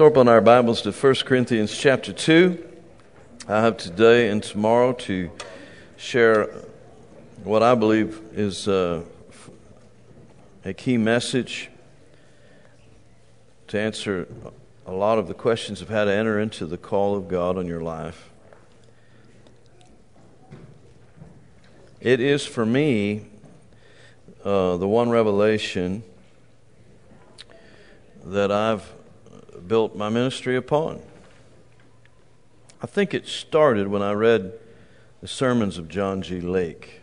So open our Bibles to 1 Corinthians chapter 2. I have today and tomorrow to share what I believe is a key message to answer a lot of the questions of how to enter into the call of God on your life. It is for me the one revelation that I've built my ministry upon. I think it started when I read the sermons of John G. Lake.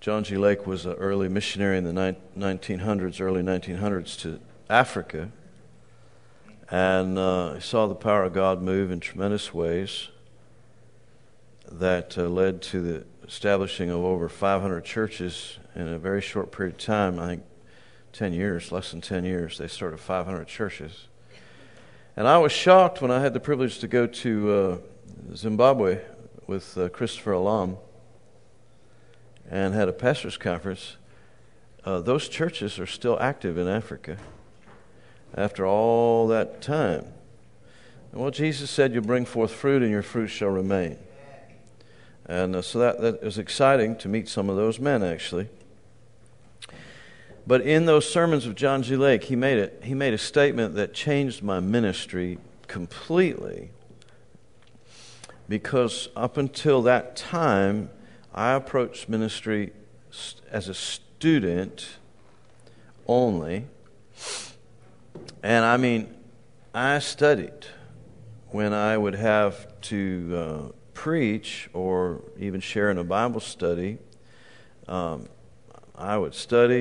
John G. Lake was an early missionary in the 1900s, early 1900s to Africa, and saw the power of God move in tremendous ways that led to the establishing of over 500 churches in a very short period of time. I think 10 years, less than 10 years, they started 500 churches. And I was shocked when I had the privilege to go to Zimbabwe with Christopher Alam and had a pastor's conference. Those churches are still active in Africa after all that time. And well, Jesus said, "You'll bring forth fruit and your fruit shall remain." And so that was exciting to meet some of those men, actually. But in those sermons of John G. Lake, he made a statement that changed my ministry completely, because up until that time, I approached ministry as a student only. And I mean, I studied when I would have to preach or even share in a Bible study. I would study,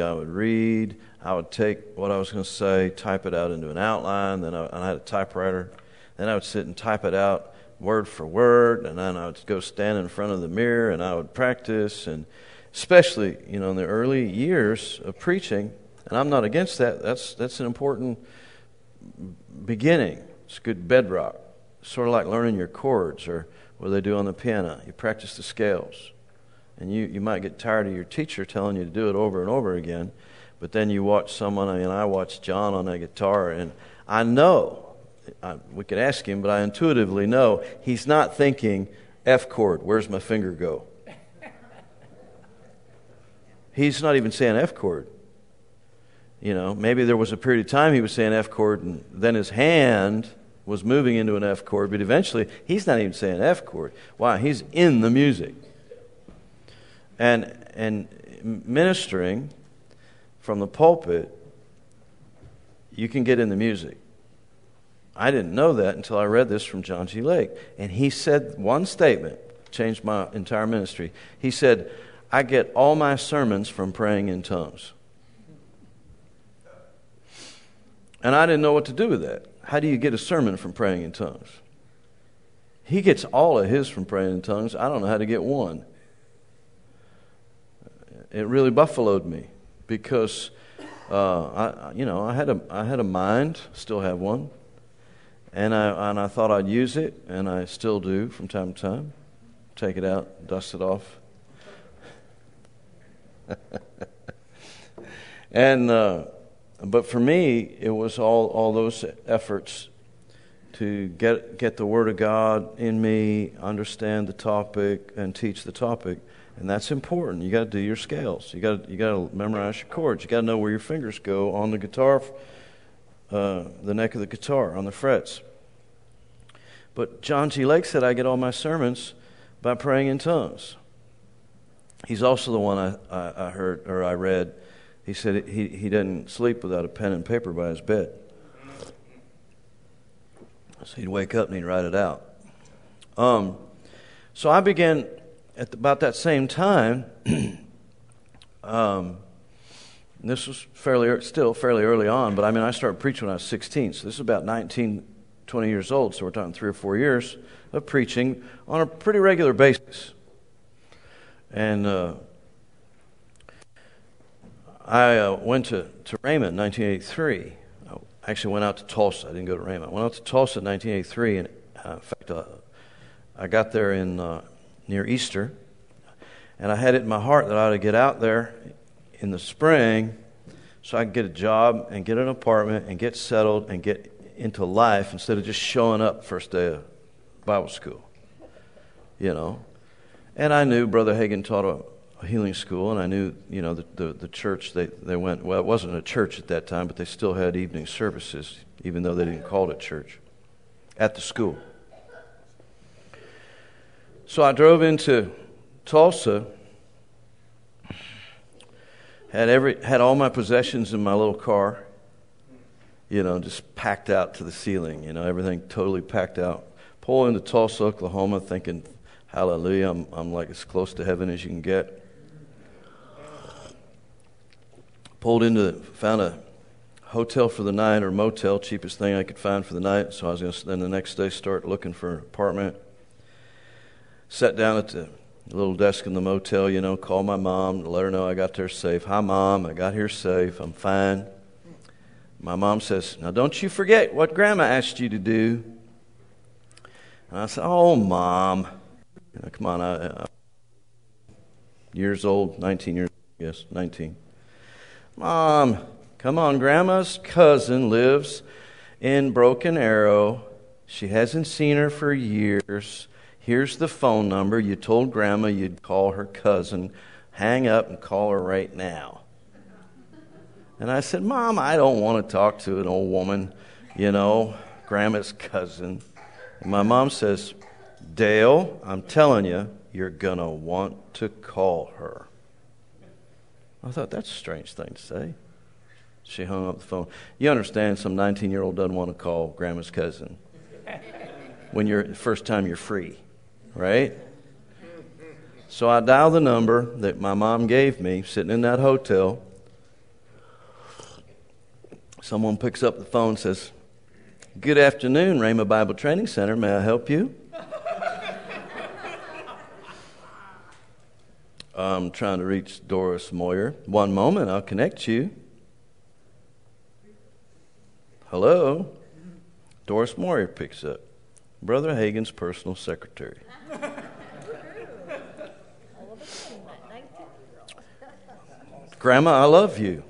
I would read, I would take what I was going to say, type it out into an outline, then I had a typewriter, then I would sit and type it out word for word, and then I would go stand in front of the mirror and I would practice, and especially, you know, in the early years of preaching, and I'm not against that, that's an important beginning, it's good bedrock, sort of like learning your chords or what they do on the piano, you practice the scales. And you might get tired of your teacher telling you to do it over and over again, but then you watch someone, and I watched John on a guitar, and I know, we could ask him, but I intuitively know he's not thinking, F chord, where's my finger go? He's not even saying F chord. You know, maybe there was a period of time he was saying F chord, and then his hand was moving into an F chord, but eventually he's not even saying F chord. Wow, he's in the music. And ministering from the pulpit, you can get in the music. I didn't know that until I read this from John G. Lake. And he said one statement, changed my entire ministry. He said, "I get all my sermons from praying in tongues." And I didn't know what to do with that. How do you get a sermon from praying in tongues? He gets all of his from praying in tongues. I don't know how to get one. It really buffaloed me, because I had a mind, still have one, and I thought I'd use it, and I still do from time to time, take it out, dust it off, and but for me it was all those efforts to get the Word of God in me, understand the topic, and teach the topic. And that's important. You got to do your scales. You got to memorize your chords. You got to know where your fingers go on the guitar, the neck of the guitar, on the frets. But John G. Lake said, "I get all my sermons by praying in tongues." He's also the one I heard, or I read. He said he didn't sleep without a pen and paper by his bed. So he'd wake up and he'd write it out. So I began. At about that same time, this was still fairly early on, but I mean, I started preaching when I was 16, so this is about 19, 20 years old, so we're talking 3 or 4 years of preaching on a pretty regular basis. And I went to Raymond in 1983. I actually went out to Tulsa. I didn't go to Raymond. I went out to Tulsa in 1983, and in fact, I got there in near Easter, and I had it in my heart that I ought to get out there in the spring so I can get a job and get an apartment and get settled and get into life instead of just showing up first day of Bible school, you know. And I knew Brother Hagin taught a healing school, and I knew, you know, the church they went, well, it wasn't a church at that time, but they still had evening services, even though they didn't call it church, at the school. So I drove into Tulsa, had all my possessions in my little car, you know, just packed out to the ceiling, you know, everything totally packed out. Pull into Tulsa, Oklahoma, thinking, hallelujah, I'm like as close to heaven as you can get. Pulled found a hotel for the night, or motel, cheapest thing I could find for the night, so I was going to then the next day start looking for an apartment. Sat down at the little desk in the motel, you know, called my mom, to let her know I got there safe. Hi, Mom, I got here safe, I'm fine. My mom says, now don't you forget what Grandma asked you to do. And I said, oh, Mom. You know, come on, I'm years old, 19 years old, yes, 19. Mom, come on, Grandma's cousin lives in Broken Arrow. She hasn't seen her for years. Here's the phone number. You told Grandma you'd call her cousin. Hang up and call her right now. And I said, Mom, I don't want to talk to an old woman, you know, Grandma's cousin. And my mom says, Dale, I'm telling you, you're going to want to call her. I thought, that's a strange thing to say. She hung up the phone. You understand, some 19-year-old doesn't want to call Grandma's cousin when you're first time you're free, right? So I dialed the number that my mom gave me sitting in that hotel. Someone picks up the phone and says, good afternoon, Rhema Bible Training Center. May I help you? I'm trying to reach Doris Moyer. One moment, I'll connect you. Hello? Doris Moyer picks up. Brother Hagin's personal secretary. Grandma, I love you.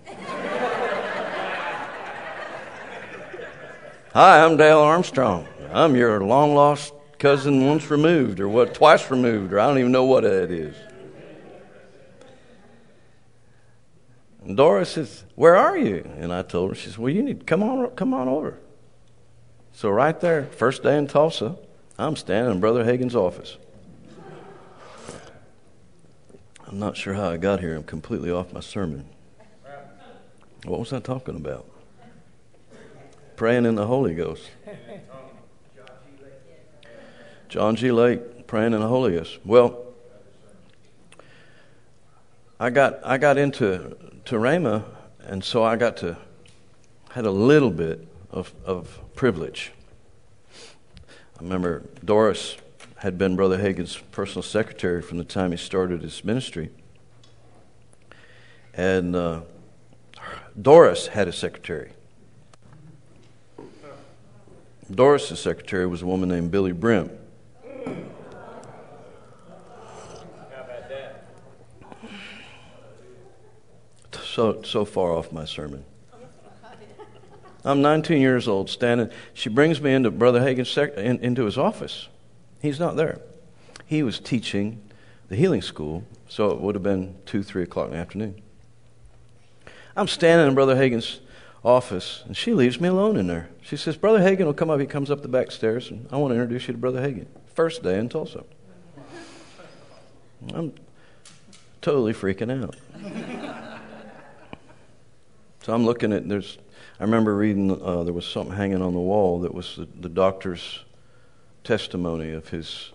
Hi, I'm Dale Armstrong. I'm your long-lost cousin once removed, or what, twice removed, or I don't even know what that is. And Doris says, where are you? And I told her, she says, well, you need to come on over. So right there, first day in Tulsa, I'm standing in Brother Hagin's office. I'm not sure how I got here. I'm completely off my sermon. What was I talking about? Praying in the Holy Ghost. John G. Lake, praying in the Holy Ghost. Well, I got into Rhema, and so I had a little bit of privilege. I remember Doris had been Brother Hagin's personal secretary from the time he started his ministry, and Doris had a secretary. Doris' secretary was a woman named Billy Brim. So far off my sermon. I'm 19 years old, standing. She brings me into Brother Hagin's into his office. He's not there. He was teaching the healing school, so it would have been 2, 3 o'clock in the afternoon. I'm standing in Brother Hagin's office, and she leaves me alone in there. She says, Brother Hagin will come up. He comes up the back stairs, and I want to introduce you to Brother Hagin. First day in Tulsa. I'm totally freaking out. So I'm looking at, I remember reading, there was something hanging on the wall that was the doctor's testimony of his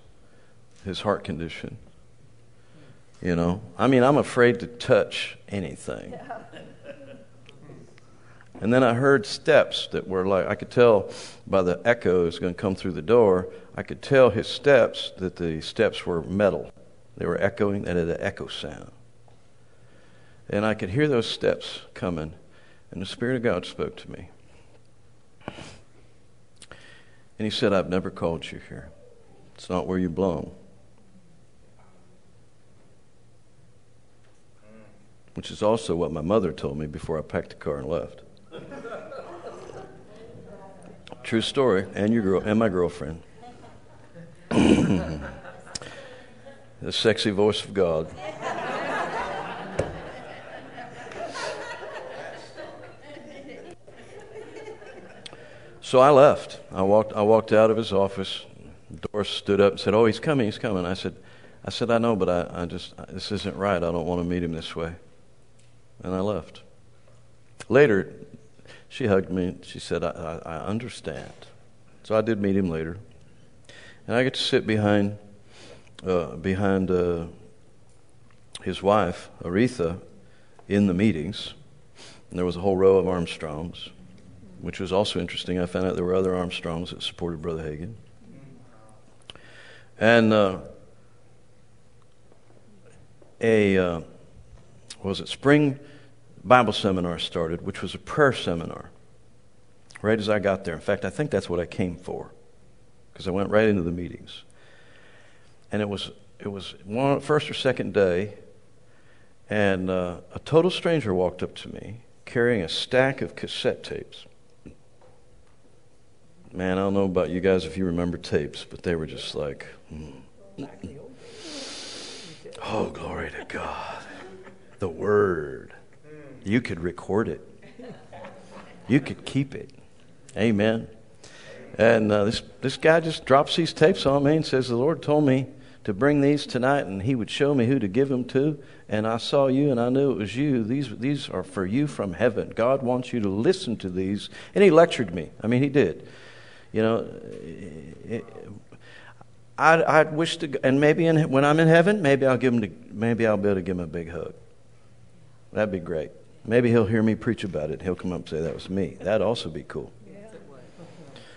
heart condition. You know, I mean, I'm afraid to touch anything. Yeah. And then I heard steps that were like, I could tell by the echo it was going to come through the door, I could tell his steps that the steps were metal. They were echoing, that had an echo sound. And I could hear those steps coming. And the Spirit of God spoke to me. And he said, I've never called you here. It's not where you belong. which is also what my mother told me before I packed the car and left. True story, and your girl, and my girlfriend. The sexy voice of God. So I left. I walked out of his office. Doris stood up and said, "Oh, he's coming, he's coming." I said, "I know, but I just, this isn't right. I don't want to meet him this way." And I left. Later, she hugged me and she said, I understand. So I did meet him later. And I get to sit behind his wife, Aretha, in the meetings. And there was a whole row of Armstrongs, which was also interesting. I found out there were other Armstrongs that supported Brother Hagin. And spring Bible seminar started, which was a prayer seminar, right as I got there. In fact, I think that's what I came for, because I went right into the meetings. And it was one, first or second day, and a total stranger walked up to me carrying a stack of cassette tapes. Man, I don't know about you guys if you remember tapes, but they were just like, Oh, glory to God. The Word. You could record it. You could keep it. Amen. And this guy just drops these tapes on me and says, "The Lord told me to bring these tonight, and he would show me who to give them to. And I saw you, and I knew it was you. These are for you from heaven. God wants you to listen to these." And he lectured me. I mean, he did. You know, I wish to, and maybe when I'm in heaven, maybe I'll be able to give him a big hug. That'd be great. Maybe he'll hear me preach about it. He'll come up and say, "That was me." That'd also be cool.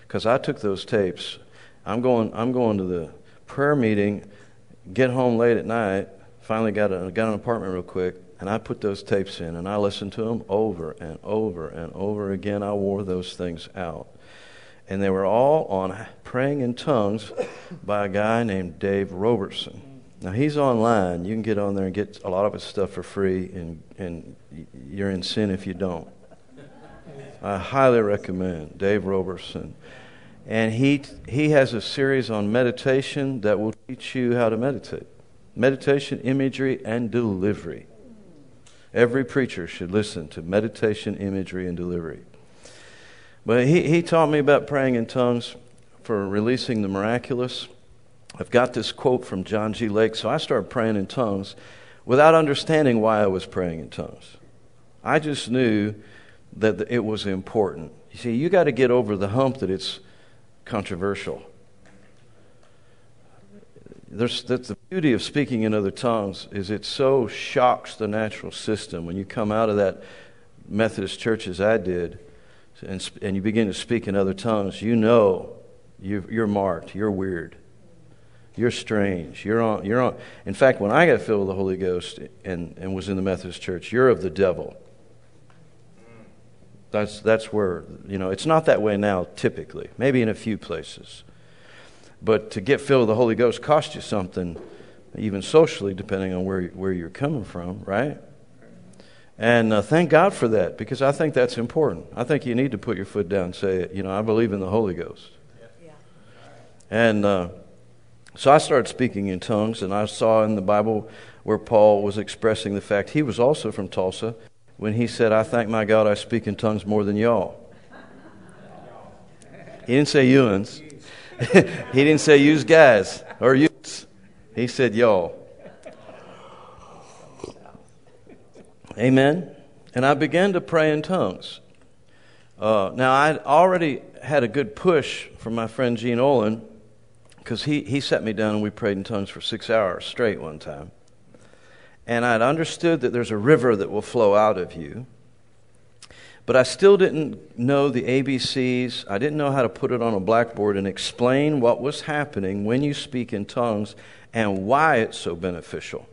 Because I took those tapes. I'm going to the prayer meeting, get home late at night, finally got an apartment real quick, and I put those tapes in, and I listened to them over and over and over again. I wore those things out. And they were all on Praying in Tongues by a guy named Dave Robertson. Now, he's online. You can get on there and get a lot of his stuff for free, and you're in sin if you don't. I highly recommend Dave Robertson. And he has a series on meditation that will teach you how to meditate. Meditation, imagery, and delivery. Every preacher should listen to meditation, imagery, and delivery. But he taught me about praying in tongues for releasing the miraculous. I've got this quote from John G. Lake, so I started praying in tongues without understanding why I was praying in tongues. I just knew that it was important. You see, you got to get over the hump that it's controversial. That's the beauty of speaking in other tongues, is it so shocks the natural system. When you come out of that Methodist church, as I did, and you begin to speak in other tongues, you know you're marked, you're weird, you're strange, you're on. In fact, when I got filled with the Holy Ghost and was in the Methodist church, you're of the devil. That's where, you know, it's not that way now typically, maybe in a few places. But to get filled with the Holy Ghost cost you something, even socially, depending on where you're coming from, right? And thank God for that, because I think that's important. I think you need to put your foot down and say, you know, I believe in the Holy Ghost. Yeah. And so I started speaking in tongues, and I saw in the Bible where Paul was expressing the fact he was also from Tulsa when he said, "I thank my God I speak in tongues more than y'all." He didn't say "you'uns." He didn't say "yous guys" or "yous." He said "y'all." Amen. And I began to pray in tongues. Now, I already had a good push from my friend Gene Olin, because he sat me down and we prayed in tongues for 6 hours straight one time. And I'd understood that there's a river that will flow out of you. But I still didn't know the ABCs. I didn't know how to put it on a blackboard and explain what was happening when you speak in tongues and why it's so beneficial.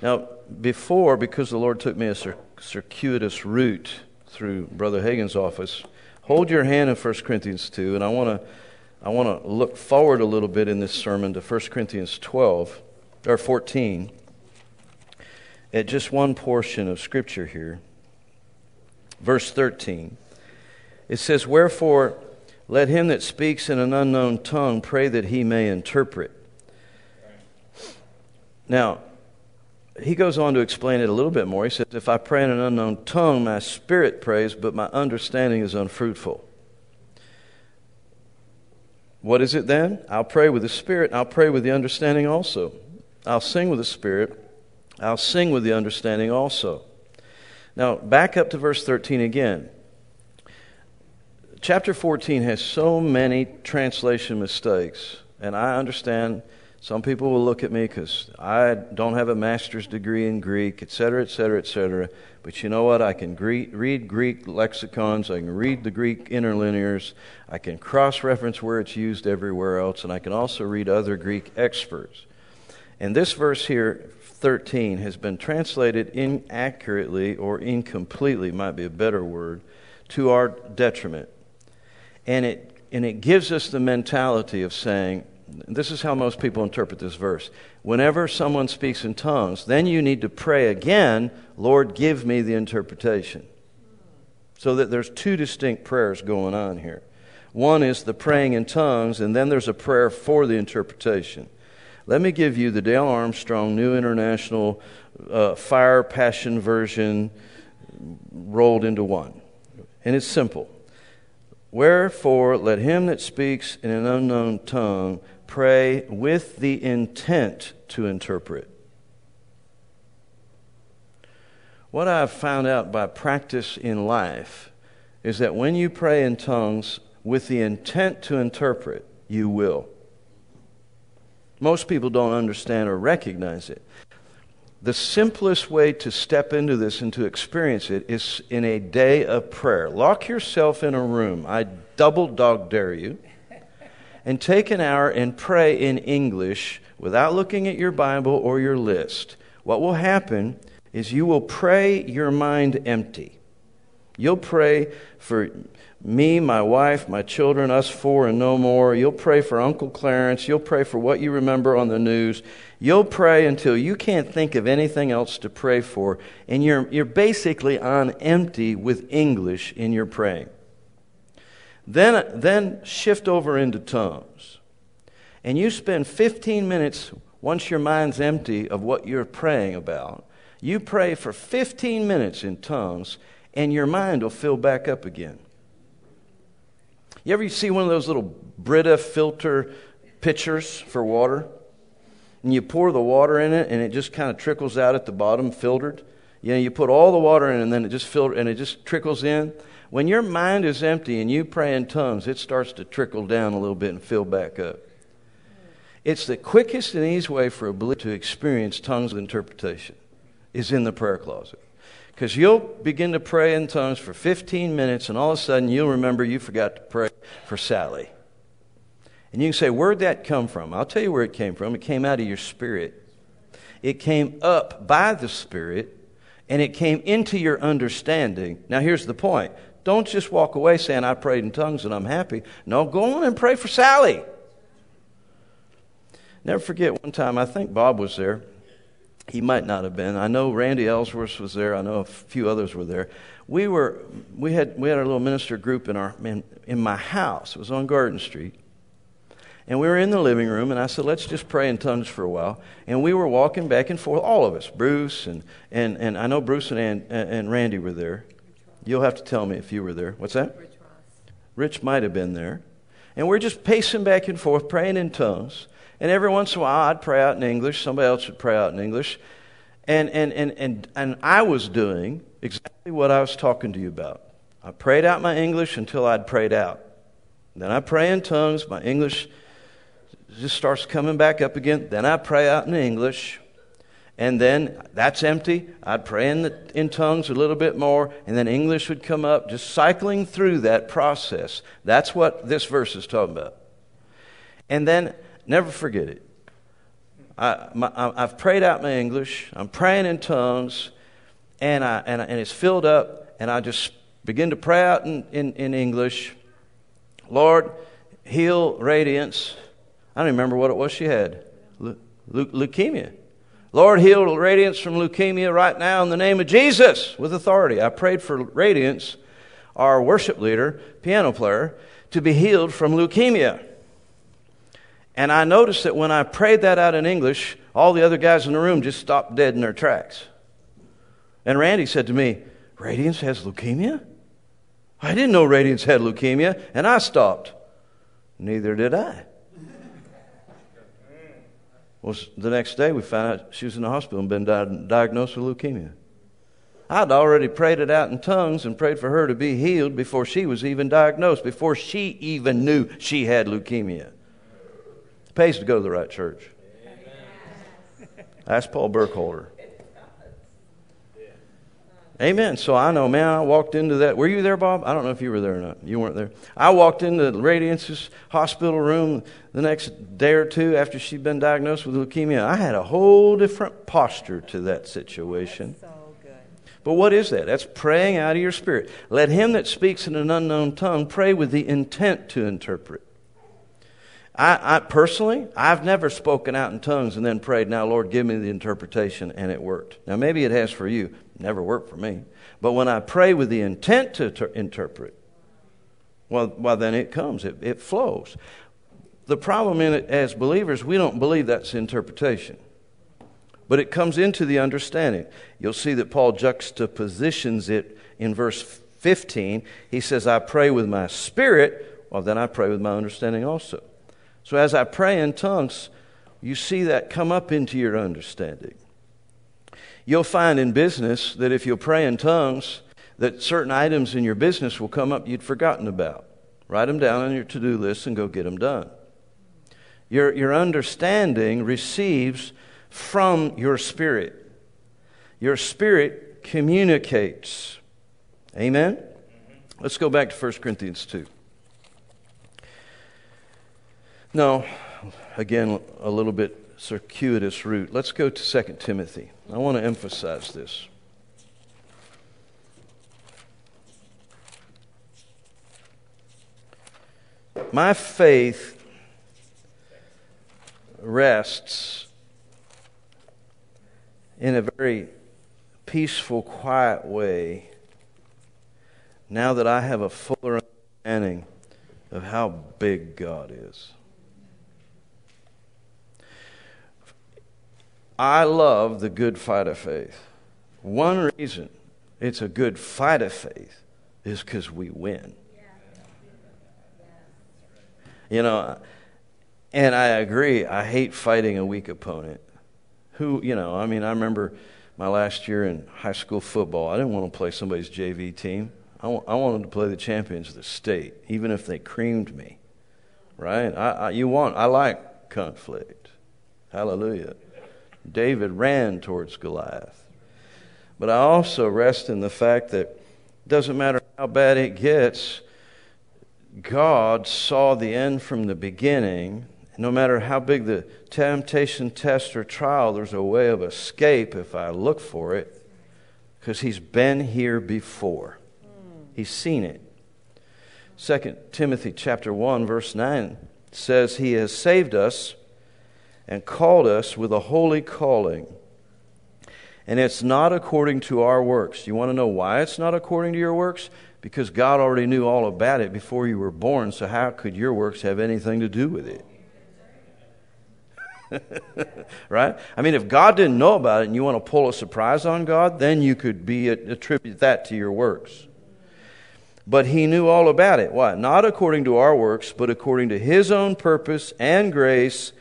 Now, before, because the Lord took me a circuitous route through Brother Hagin's office, hold your hand in 1 Corinthians 2, and I want to look forward a little bit in this sermon to 1 Corinthians 12 or 14, at just one portion of Scripture here. Verse 13. It says, "Wherefore, let him that speaks in an unknown tongue pray that he may interpret." Now, he goes on to explain it a little bit more. He says, if I pray in an unknown tongue, my spirit prays, but my understanding is unfruitful. What is it then? I'll pray with the spirit, I'll pray with the understanding also. I'll sing with the spirit, I'll sing with the understanding also. Now, back up to verse 13 again. Chapter 14 has so many translation mistakes, and I understand some people will look at me because I don't have a master's degree in Greek, etc., etc., etc. But you know what? I can read Greek lexicons. I can read the Greek interlinears. I can cross-reference where it's used everywhere else, and I can also read other Greek experts. And this verse here, 13, has been translated inaccurately or incompletely, might be a better word, to our detriment. And it gives us the mentality of saying, this is how most people interpret this verse. Whenever someone speaks in tongues, then you need to pray again, Lord, give me the interpretation. So that there's two distinct prayers going on here. One is the praying in tongues, and then there's a prayer for the interpretation. Let me give you the Dale Armstrong New International Fire Passion Version rolled into one. And it's simple. Wherefore, let him that speaks in an unknown tongue pray with the intent to interpret. What I've found out by practice in life is that when you pray in tongues with the intent to interpret, you will. Most people don't understand or recognize it. The simplest way to step into this and to experience it is in a day of prayer. Lock yourself in a room, I double dog dare you, and take an hour and pray in English without looking at your Bible or your list. What will happen is you will pray your mind empty. You'll pray for me, my wife, my children, us four and no more. You'll pray for Uncle Clarence. You'll pray for what you remember on the news. You'll pray until you can't think of anything else to pray for. And you're basically on empty with English in your praying. Then shift over into tongues. And you spend 15 minutes, once your mind's empty of what you're praying about, you pray for 15 minutes in tongues, and your mind will fill back up again. You ever see one of those little Brita filter pitchers for water? And you pour the water in it, and it just kind of trickles out at the bottom, filtered. You know, you put all the water in, and then it just filters, and it just trickles in. When your mind is empty and you pray in tongues, it starts to trickle down a little bit and fill back up. It's the quickest and easiest way for a believer to experience tongues of interpretation is in the prayer closet. Because you'll begin to pray in tongues for 15 minutes, and all of a sudden you'll remember you forgot to pray for Sally. And you can say, where'd that come from? I'll tell you where it came from. It came out of your spirit. It came up by the Spirit, and it came into your understanding. Now here's the point. Don't just walk away saying, I prayed in tongues and I'm happy. No, go on and pray for Sally. Never forget one time, I think Bob was there. He might not have been. I know Randy Ellsworth was there. I know a few others were there. We had our little minister group in my house. It was on Garden Street. And we were in the living room, and I said, let's just pray in tongues for a while. And we were walking back and forth, all of us, Bruce, and I know Bruce and Randy were there. You'll have to tell me if you were there. What's that? Rich might have been there. And we're just pacing back and forth, praying in tongues. And every once in a while, I'd pray out in English. Somebody else would pray out in English. And I was doing exactly what I was talking to you about. I prayed out my English until I'd prayed out. Then I pray in tongues. My English just starts coming back up again. Then I pray out in English. And then that's empty. I'd pray in tongues a little bit more. And then English would come up, just cycling through that process. That's what this verse is talking about. And then... never forget it. I've prayed out my English. I'm praying in tongues, and it's filled up. And I just begin to pray out in English. Lord, heal Radiance. I don't remember what it was she had. Leukemia. Lord, heal Radiance from leukemia right now in the name of Jesus with authority. I prayed for Radiance, our worship leader, piano player, to be healed from leukemia. And I noticed that when I prayed that out in English, all the other guys in the room just stopped dead in their tracks. And Randy said to me, Radiance has leukemia? I didn't know Radiance had leukemia, and I stopped. Neither did I. Well, the next day we found out she was in the hospital and been diagnosed with leukemia. I'd already prayed it out in tongues and prayed for her to be healed before she was even diagnosed, before she even knew she had leukemia. It pays to go to the right church. Amen. That's Paul Burkholder. Amen. So I know, man, I walked into that. Were you there, Bob? I don't know if you were there or not. You weren't there. I walked into Radiance's hospital room the next day or two after she'd been diagnosed with leukemia. I had a whole different posture to that situation. That's so good. But what is that? That's praying out of your spirit. Let him that speaks in an unknown tongue pray with the intent to interpret. I personally, I've never spoken out in tongues and then prayed, now, Lord, give me the interpretation, and it worked. Now, maybe it has for you. Never worked for me. But when I pray with the intent to interpret, well, then it comes. It flows. The problem in it as believers, we don't believe that's interpretation. But it comes into the understanding. You'll see that Paul juxtapositions it in verse 15. He says, I pray with my spirit. Well, then I pray with my understanding also. So as I pray in tongues, you see that come up into your understanding. You'll find in business that if you'll pray in tongues, that certain items in your business will come up you'd forgotten about. Write them down on your to-do list and go get them done. Your understanding receives from your spirit. Your spirit communicates. Amen? Let's go back to 1 Corinthians 2. No, again, a little bit circuitous route. Let's go to 2 Timothy. I want to emphasize this. 'My faith rests in a very peaceful, quiet way now that I have a fuller understanding of how big God is. I love the good fight of faith. One reason it's a good fight of faith is because we win. You know, and I agree, I hate fighting a weak opponent. Who, you know, I mean, I remember my last year in high school football. I didn't want to play somebody's JV team. I wanted to play the champions of the state, even if they creamed me, right? I like conflict. Hallelujah. David ran towards Goliath. But I also rest in the fact that it doesn't matter how bad it gets, God saw the end from the beginning. No matter how big the temptation, test, or trial, there's a way of escape if I look for it, because he's been here before. He's seen it. 2 Timothy chapter 1, verse 9 says, he has saved us and called us with a holy calling. And it's not according to our works. You want to know why it's not according to your works? Because God already knew all about it before you were born, so how could your works have anything to do with it? Right? I mean, if God didn't know about it and you want to pull a surprise on God, then you could attribute that to your works. But he knew all about it. Why? Not according to our works, but according to his own purpose and grace,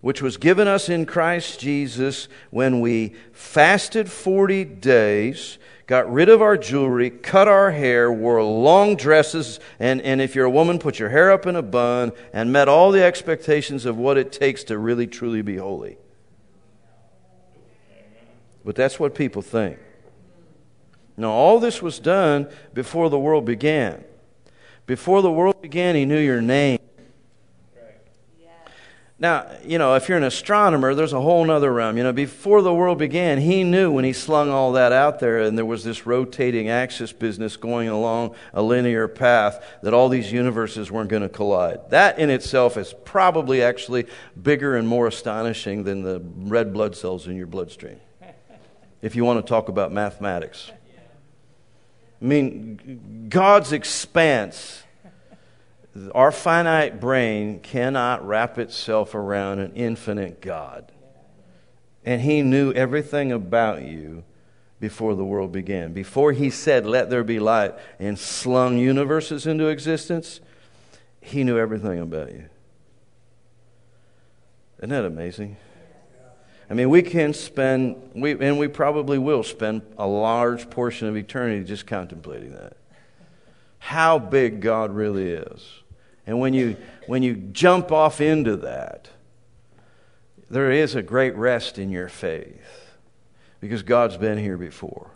which was given us in Christ Jesus when we fasted 40 days, got rid of our jewelry, cut our hair, wore long dresses, and if you're a woman, put your hair up in a bun, and met all the expectations of what it takes to really, truly be holy. But that's what people think. Now, all this was done before the world began. Before the world began, he knew your name. Now, you know, if you're an astronomer, there's a whole other realm. You know, before the world began, he knew when he slung all that out there and there was this rotating axis business going along a linear path that all these universes weren't going to collide. That in itself is probably actually bigger and more astonishing than the red blood cells in your bloodstream, if you want to talk about mathematics. I mean, God's expanse. Our finite brain cannot wrap itself around an infinite God. And he knew everything about you before the world began. Before he said, "Let there be light," and slung universes into existence, he knew everything about you. Isn't that amazing? I mean, we can spend, we probably will spend a large portion of eternity just contemplating that. How big God really is. And when you jump off into that, there is a great rest in your faith because God's been here before.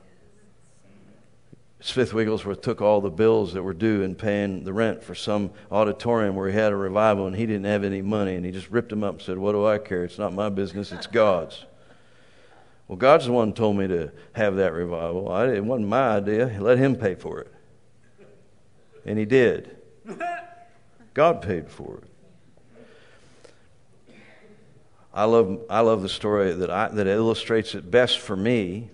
Smith Wigglesworth took all the bills that were due in paying the rent for some auditorium where he had a revival and he didn't have any money, and he just ripped them up and said, "What do I care? It's not my business, it's God's." Well, God's the one who told me to have that revival. It wasn't my idea. Let him pay for it. And he did. God paid for it. I love the story that illustrates it best for me.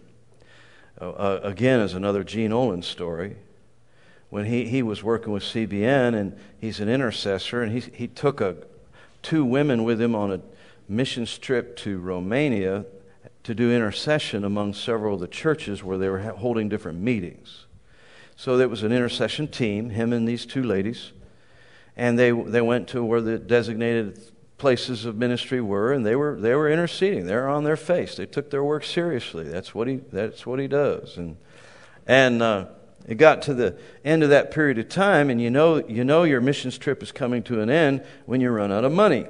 Again, is another Gene Olin story. When he was working with CBN, and he's an intercessor, and he took two women with him on a missions trip to Romania to do intercession among several of the churches where they were holding different meetings. So there was an intercession team, him and these two ladies, and they went to where the designated places of ministry were, and they were interceding. They were on their face. They took their work seriously. That's what he does. And it got to the end of that period of time, and you know your missions trip is coming to an end when you run out of money.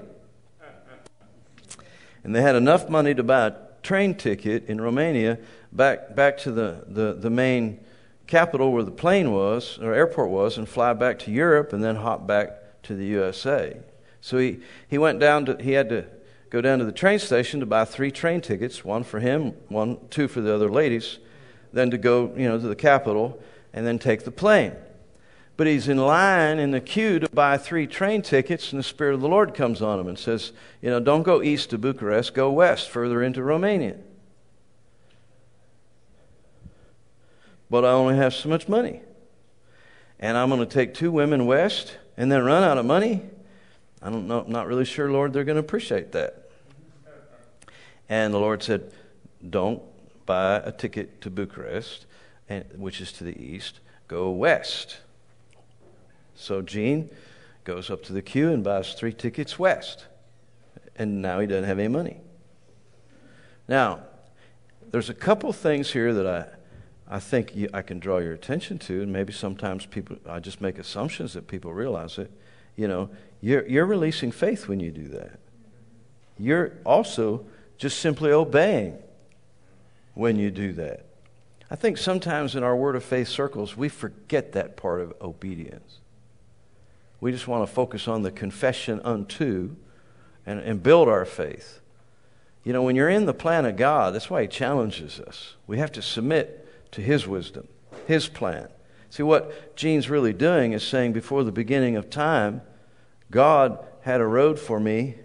And they had enough money to buy a train ticket in Romania back to the main Capitol where the plane was, or airport was, and fly back to Europe and then hop back to the USA. So he had to go down to the train station to buy 3 train tickets, one for him, 2 for the other ladies, then to go, to the Capitol and then take the plane. But he's in line in the queue to buy 3 train tickets, and the Spirit of the Lord comes on him and says, "Don't go east to Bucharest, go west, further into Romania." "But I only have so much money. And I'm going to take 2 women west and then run out of money? I don't know. I'm not really sure, Lord, they're going to appreciate that." And the Lord said, "Don't buy a ticket to Bucharest, which is to the east. Go west." So Gene goes up to the queue and buys 3 tickets west. And now he doesn't have any money. Now, there's a couple things here that I think I can draw your attention to, and maybe sometimes I just make assumptions that people realize it. You're releasing faith when you do that. You're also just simply obeying when you do that. I think sometimes in our Word of Faith circles, we forget that part of obedience. We just want to focus on the confession unto and build our faith. When you're in the plan of God, that's why He challenges us. We have to submit to His wisdom, His plan. See, what Gene's really doing is saying, before the beginning of time, God had a road for me,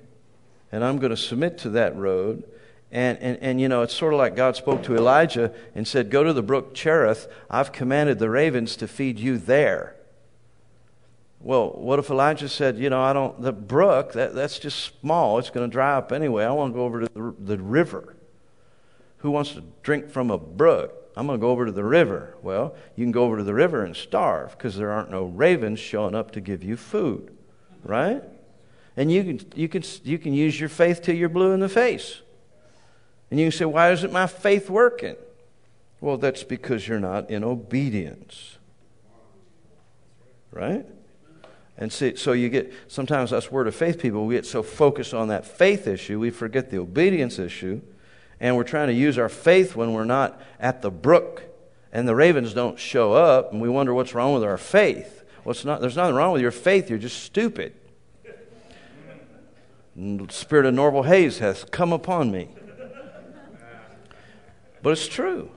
and I'm going to submit to that road. And it's sort of like God spoke to Elijah and said, "Go to the brook Cherith. I've commanded the ravens to feed you there." Well, what if Elijah said, the brook, that's just small. It's going to dry up anyway. I want to go over to the river. Who wants to drink from a brook? I'm going to go over to the river. Well, you can go over to the river and starve because there aren't no ravens showing up to give you food, right? And you can use your faith till you're blue in the face. And you can say, "Why isn't my faith working?" Well, that's because you're not in obedience, right? And see, so you get, sometimes us Word of Faith people, we get so focused on that faith issue, we forget the obedience issue. And we're trying to use our faith when we're not at the brook and the ravens don't show up, and we wonder what's wrong with our faith. There's nothing wrong with your faith. You're just stupid. The spirit of Norval Hayes has come upon me. But it's true.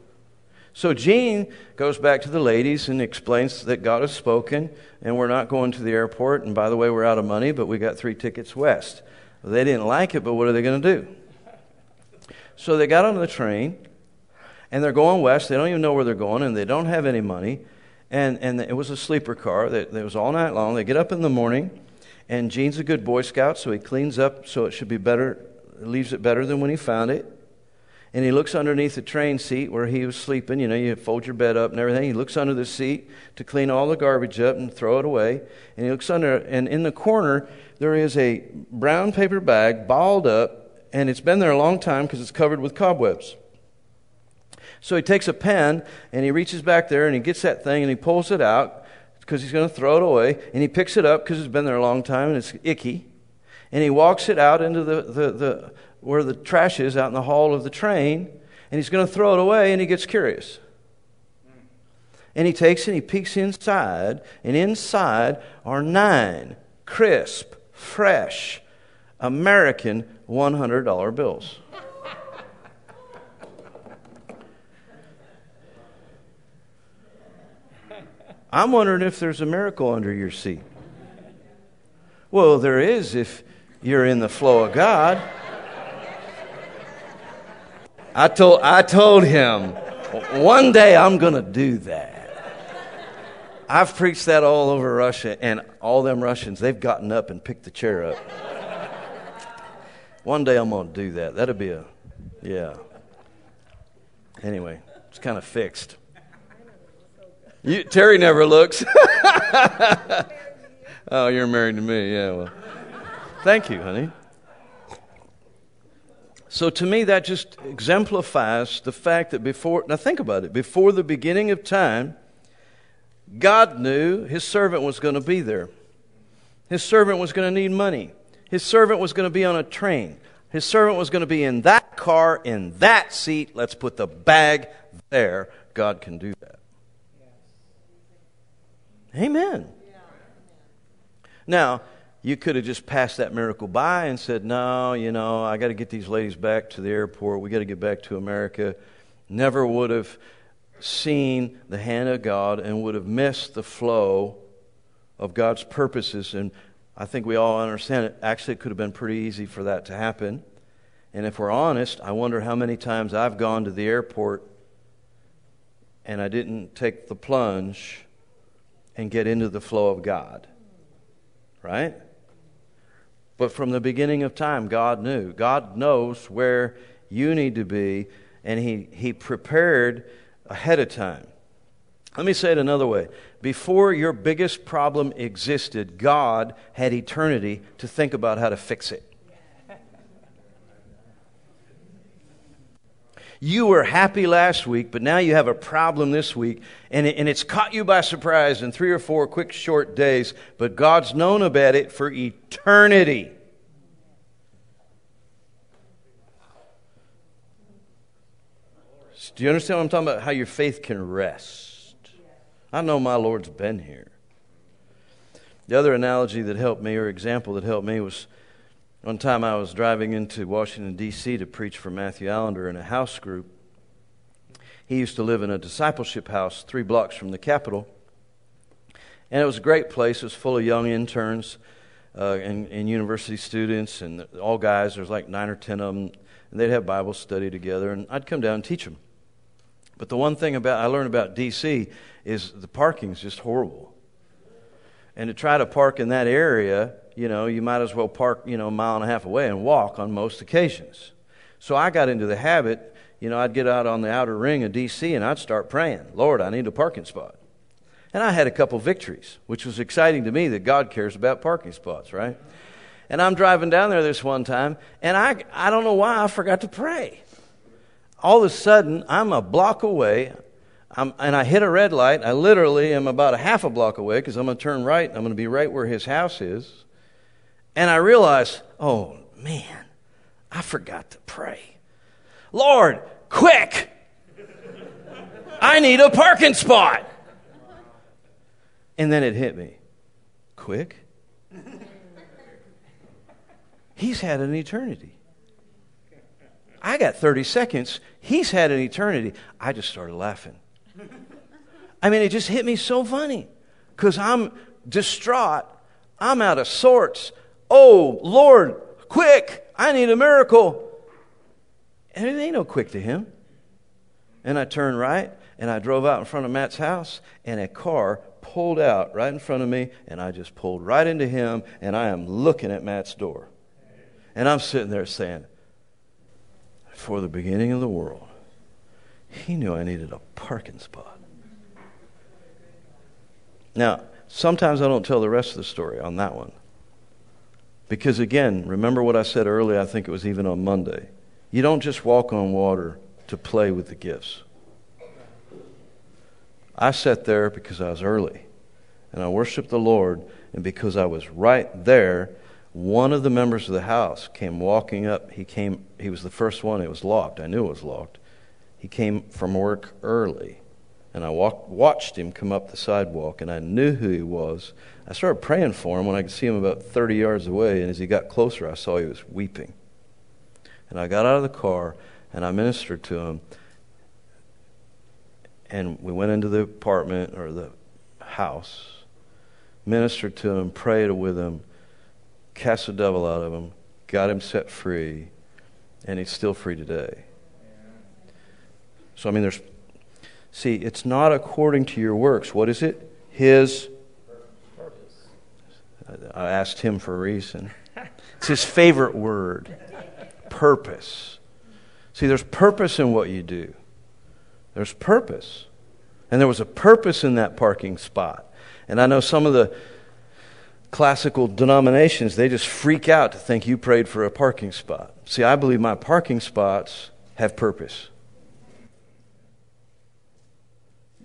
So Gene goes back to the ladies and explains that God has spoken, and we're not going to the airport. And by the way, we're out of money, but we got 3 tickets west. They didn't like it, but what are they going to do? So they got on the train, and they're going west. They don't even know where they're going, and they don't have any money. And it was a sleeper car. It was all night long. They get up in the morning, and Gene's a good Boy Scout, so he cleans up so it should be better, leaves it better than when he found it. And he looks underneath the train seat where he was sleeping. You know, you fold your bed up and everything. He looks under the seat to clean all the garbage up and throw it away. And he looks under, and in the corner, there is a brown paper bag balled up, and it's been there a long time because it's covered with cobwebs. So he takes a pen, and he reaches back there, and he gets that thing, and he pulls it out because he's going to throw it away. And he picks it up because it's been there a long time, and it's icky. And he walks it out into the where the trash is out in the hall of the train, and he's going to throw it away, and he gets curious. And he takes it, and he peeks inside, and inside are 9 crisp, fresh, American $100 bills. I'm wondering if there's a miracle under your seat. Well, there is if you're in the flow of God. I told him, one day I'm going to do that. I've preached that all over Russia, and all them Russians, they've gotten up and picked the chair up. One day I'm going to do that. That'll be yeah. Anyway, it's kind of fixed. Terry never looks. Oh, you're married to me. Yeah, well. Thank you, honey. So to me, that just exemplifies the fact that before the beginning of time, God knew his servant was going to be there. His servant was going to need money. His servant was going to be on a train. His servant was going to be in that car, in that seat. Let's put the bag there. God can do that. Amen. Now, you could have just passed that miracle by and said, no, you know, I got to get these ladies back to the airport. We got to get back to America. Never would have seen the hand of God and would have missed the flow of God's purposes. And I think we all understand it. Actually, it could have been pretty easy for that to happen. And if we're honest, I wonder how many times I've gone to the airport and I didn't take the plunge and get into the flow of God. Right? But from the beginning of time, God knew. God knows where you need to be, and He prepared ahead of time. Let me say it another way. Before your biggest problem existed, God had eternity to think about how to fix it. You were happy last week, but now you have a problem this week, and it's caught you by surprise in 3 or 4 quick, short days, but God's known about it for eternity. Do you understand what I'm talking about? How your faith can rest. I know my Lord's been here. The other analogy that helped me, or example that helped me, was one time I was driving into Washington, D.C. to preach for Matthew Allender in a house group. He used to live in a discipleship house 3 blocks from the Capitol. And it was a great place. It was full of young interns and university students and all guys. There was like 9 or 10 of them. And they'd have Bible study together. And I'd come down and teach them. But the one thing I learned about D.C. is the parking's just horrible. And to try to park in that area, you know, you might as well park, you know, a mile and a half away and walk on most occasions. So I got into the habit, you know, I'd get out on the outer ring of D.C. and I'd start praying, Lord, I need a parking spot. And I had a couple victories, which was exciting to me that God cares about parking spots, right? And I'm driving down there this one time, and I don't know why I forgot to pray. All of a sudden, I'm a block away, and I hit a red light. I literally am about a half a block away because I'm going to turn right, and I'm going to be right where his house is. And I realized, oh, man, I forgot to pray. Lord, quick! I need a parking spot! And then it hit me. Quick? He's had an eternity. I got 30 seconds. He's had an eternity. I just started laughing. I mean, it just hit me so funny because I'm distraught. I'm out of sorts. Oh, Lord, quick. I need a miracle. And it ain't no quick to him. And I turned right, and I drove out in front of Matt's house, and a car pulled out right in front of me, and I just pulled right into him, and I am looking at Matt's door. And I'm sitting there saying, before the beginning of the world, he knew I needed a parking spot. Now, sometimes I don't tell the rest of the story on that one. Because again, remember what I said earlier, I think it was even on Monday. You don't just walk on water to play with the gifts. I sat there because I was early, and I worshiped the Lord, and because I was right there, one of the members of the house came walking up. He was the first one. It was locked. I knew it was locked. He came from work early, and I watched him come up the sidewalk, and I knew who he was. I started praying for him when I could see him about 30 yards away, and as he got closer, I saw he was weeping. And I got out of the car, and I ministered to him, and we went into the apartment or the house, ministered to him, prayed with him, cast the devil out of him, got him set free, and he's still free today. So, I mean, see, it's not according to your works. What is it? His purpose. I asked him for a reason. It's his favorite word, purpose. See, there's purpose in what you do. There's purpose. And there was a purpose in that parking spot. And I know some of the classical denominations, they just freak out to think you prayed for a parking spot. See, I believe my parking spots have purpose.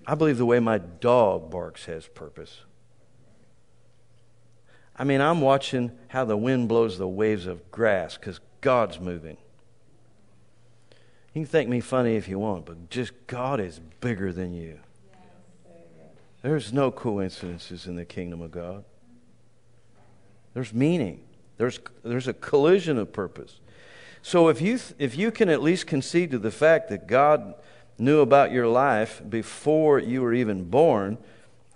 I believe the way my dog barks has purpose. I mean, I'm watching how the wind blows the waves of grass because God's moving. You can think me funny if you want, but just God is bigger than you. There's no coincidences in the kingdom of God. There's meaning. There's a collision of purpose. So if you can at least concede to the fact that God knew about your life before you were even born,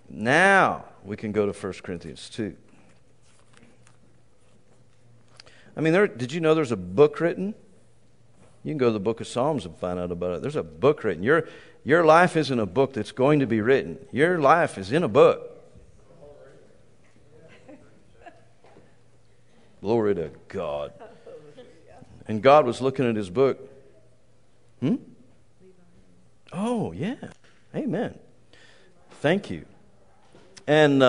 now we can go to 1 Corinthians 2. I mean, did you know there's a book written? You can go to the book of Psalms and find out about it. There's a book written. Your life isn't a book that's going to be written. Your life is in a book. Glory to God. And God was looking at his book. Oh, yeah. Amen. Thank you. And,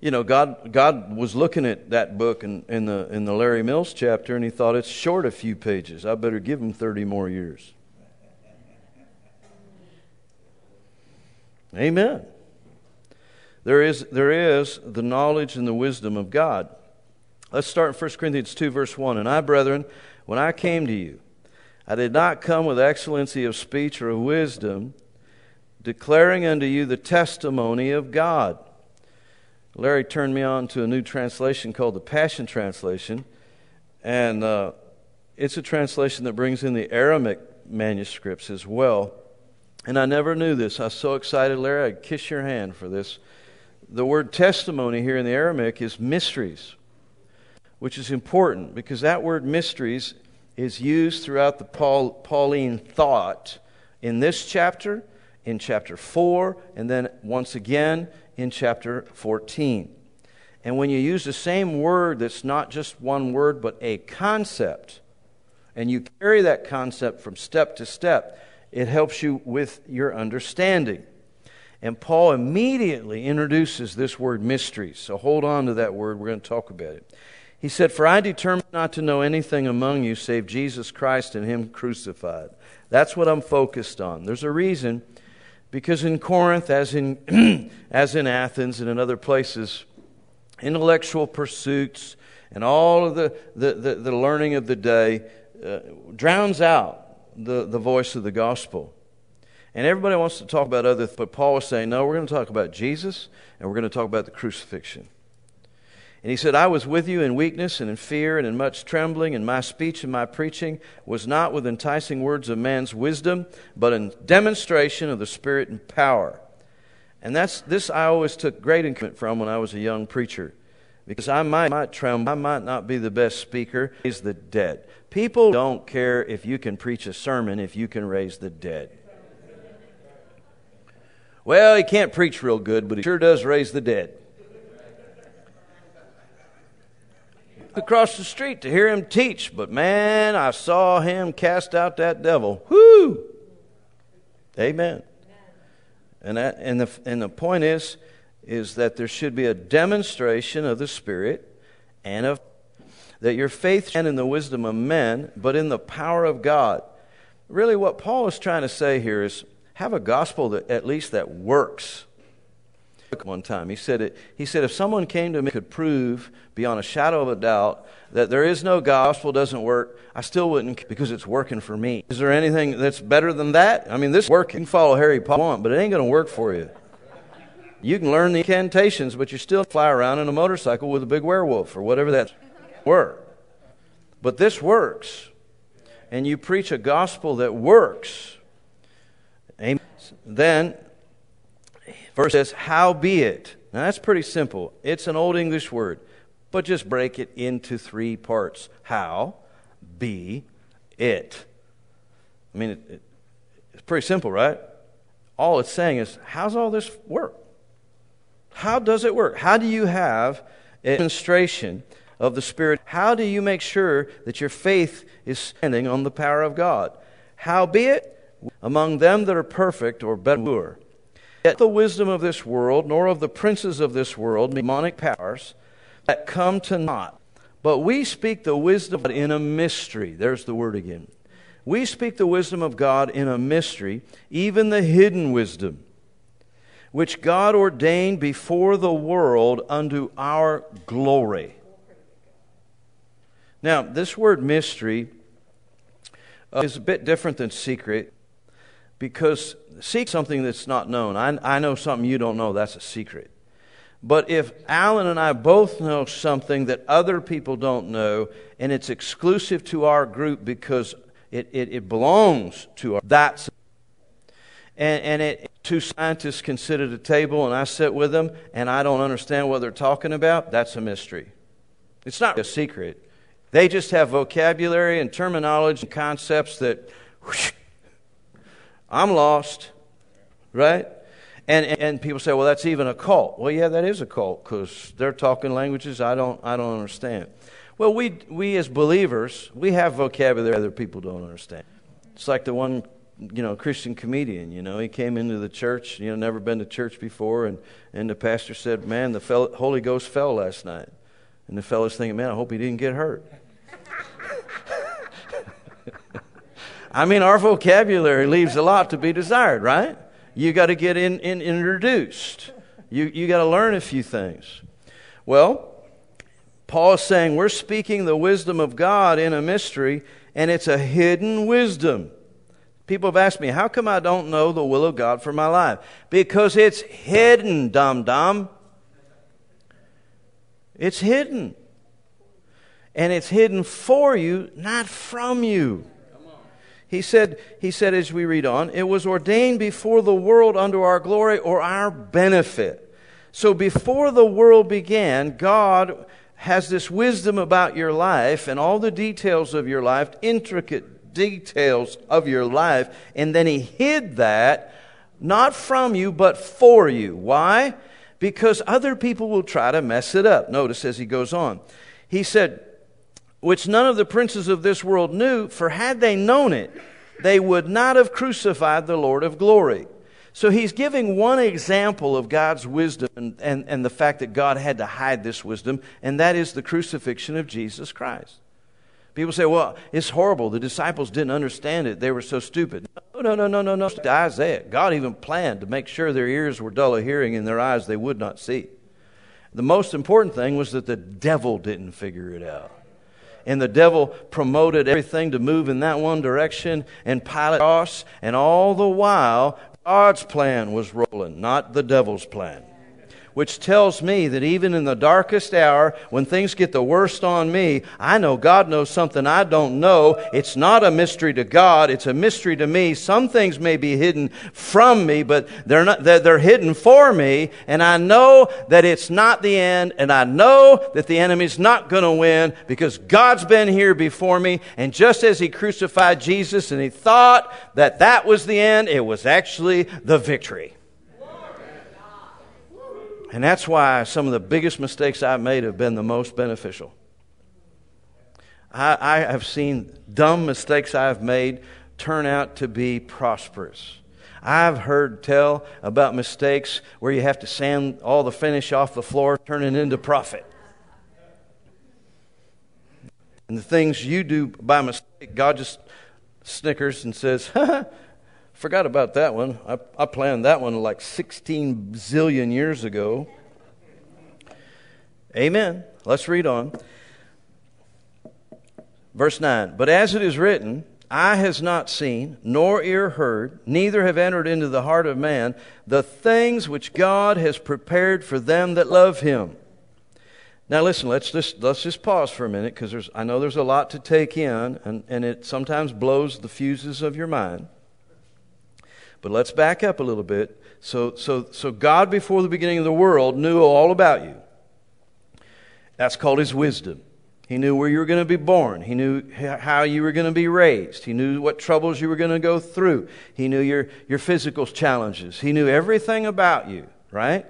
you know, God was looking at that book in the Larry Mills chapter, and he thought, it's short a few pages. I better give him 30 more years. Amen. There is the knowledge and the wisdom of God. Let's start in 1 Corinthians 2, verse 1. And I, brethren, when I came to you, I did not come with excellency of speech or of wisdom, declaring unto you the testimony of God. Larry turned me on to a new translation called the Passion Translation, and it's a translation that brings in the Aramaic manuscripts as well. And I never knew this. I was so excited, Larry, I'd kiss your hand for this. The word testimony here in the Aramaic is mysteries, which is important because that word mysteries is used throughout the Pauline thought in this chapter, in chapter 4, and then once again in chapter 14. And when you use the same word that's not just one word but a concept, and you carry that concept from step to step, it helps you with your understanding. And Paul immediately introduces this word mysteries. So hold on to that word. We're going to talk about it. He said, for I determined not to know anything among you save Jesus Christ and Him crucified. That's what I'm focused on. There's a reason. Because in Corinth, as in Athens and in other places, intellectual pursuits and all of the learning of the day drowns out the voice of the gospel. And everybody wants to talk about other things, but Paul was saying, no, we're going to talk about Jesus and we're going to talk about the crucifixion. And he said, I was with you in weakness and in fear and in much trembling, and my speech and my preaching was not with enticing words of man's wisdom, but in demonstration of the Spirit and power. And this I always took great encouragement from when I was a young preacher, because I might tremble, I might not be the best speaker, raise the dead. People don't care if you can preach a sermon if you can raise the dead. Well, he can't preach real good, but he sure does raise the dead. Across the street to hear him teach, but man, I saw him cast out that devil. Whoo! Amen. And the point is that there should be a demonstration of the Spirit and of that your faith stand in the wisdom of men, but in the power of God. Really, what Paul is trying to say here is have a gospel that at least that works. One time he said if someone came to me could prove beyond a shadow of a doubt that there is no gospel, doesn't work, I still wouldn't, because it's working for me. Is there anything that's better than that? I mean, this work, you can follow Harry Potter want, but it ain't going to work for you. You can learn the incantations, but you still fly around in a motorcycle with a big werewolf or whatever that were. But this works, and you preach a gospel that works. Amen. Then verse says, how be it. Now that's pretty simple. It's an old English word, but just break it into three parts. How be it. I mean, it's pretty simple, right? All it's saying is, how's all this work? How does it work? How do you have a demonstration of the Spirit? How do you make sure that your faith is standing on the power of God? How be it among them that are perfect or better, yet the wisdom of this world, nor of the princes of this world, demonic powers, that come to naught. But we speak the wisdom of God in a mystery. There's the word again. We speak the wisdom of God in a mystery, even the hidden wisdom, which God ordained before the world unto our glory. Now, this word mystery is a bit different than secret, because seek something that's not known. I know something you don't know. That's a secret. But if Alan and I both know something that other people don't know, and it's exclusive to our group because it belongs to our, that's, and it, two scientists can sit at a table and I sit with them and I don't understand what they're talking about, that's a mystery. It's not a secret. They just have vocabulary and terminology and concepts that, whoosh, I'm lost, right? And people say, well, that's even a cult. Well, yeah, that is a cult, because they're talking languages I don't understand. Well, we as believers, we have vocabulary other people don't understand. It's like the one, Christian comedian, he came into the church, never been to church before, and the pastor said, man, the Holy Ghost fell last night. And the fellow's thinking, man, I hope he didn't get hurt. I mean, our vocabulary leaves a lot to be desired, right? You got to get introduced. You got to learn a few things. Well, Paul is saying we're speaking the wisdom of God in a mystery, and it's a hidden wisdom. People have asked me, how come I don't know the will of God for my life? Because it's hidden, dum-dum. It's hidden. And it's hidden for you, not from you. He said, as we read on, it was ordained before the world unto our glory or our benefit. So before the world began, God has this wisdom about your life and all the details of your life, intricate details of your life. And then he hid that, not from you, but for you. Why? Because other people will try to mess it up. Notice as he goes on. He said, which none of the princes of this world knew, for had they known it, they would not have crucified the Lord of glory. So he's giving one example of God's wisdom and the fact that God had to hide this wisdom, and that is the crucifixion of Jesus Christ. People say, well, it's horrible. The disciples didn't understand it. They were so stupid. No. Isaiah, God even planned to make sure their ears were dull of hearing and their eyes they would not see. The most important thing was that the devil didn't figure it out. And the devil promoted everything to move in that one direction and Pilate cross. And all the while, God's plan was rolling, not the devil's plan. which tells me that even in the darkest hour, when things get the worst on me, I know God knows something I don't know. It's not a mystery to God. It's a mystery to me. Some things may be hidden from me, but they're hidden for me. And I know that it's not the end. And I know that the enemy's not going to win, because God's been here before me. And just as he crucified Jesus and he thought that that was the end, it was actually the victory. And that's why some of the biggest mistakes I've made have been the most beneficial. I have seen dumb mistakes I've made turn out to be prosperous. I've heard tell about mistakes where you have to sand all the finish off the floor, turning into profit. And the things you do by mistake, God just snickers and says, forgot about that one. I planned that one like 16 zillion years ago. Amen. Let's read on. Verse 9. But as it is written, eye has not seen, nor ear heard, neither have entered into the heart of man the things which God has prepared for them that love him. Now listen, let's just pause for a minute, because I know there's a lot to take in, and it sometimes blows the fuses of your mind. But let's back up a little bit. So God, before the beginning of the world, knew all about you. That's called his wisdom. He knew where you were going to be born. He knew how you were going to be raised. He knew what troubles you were going to go through. He knew your physical challenges. He knew everything about you, right?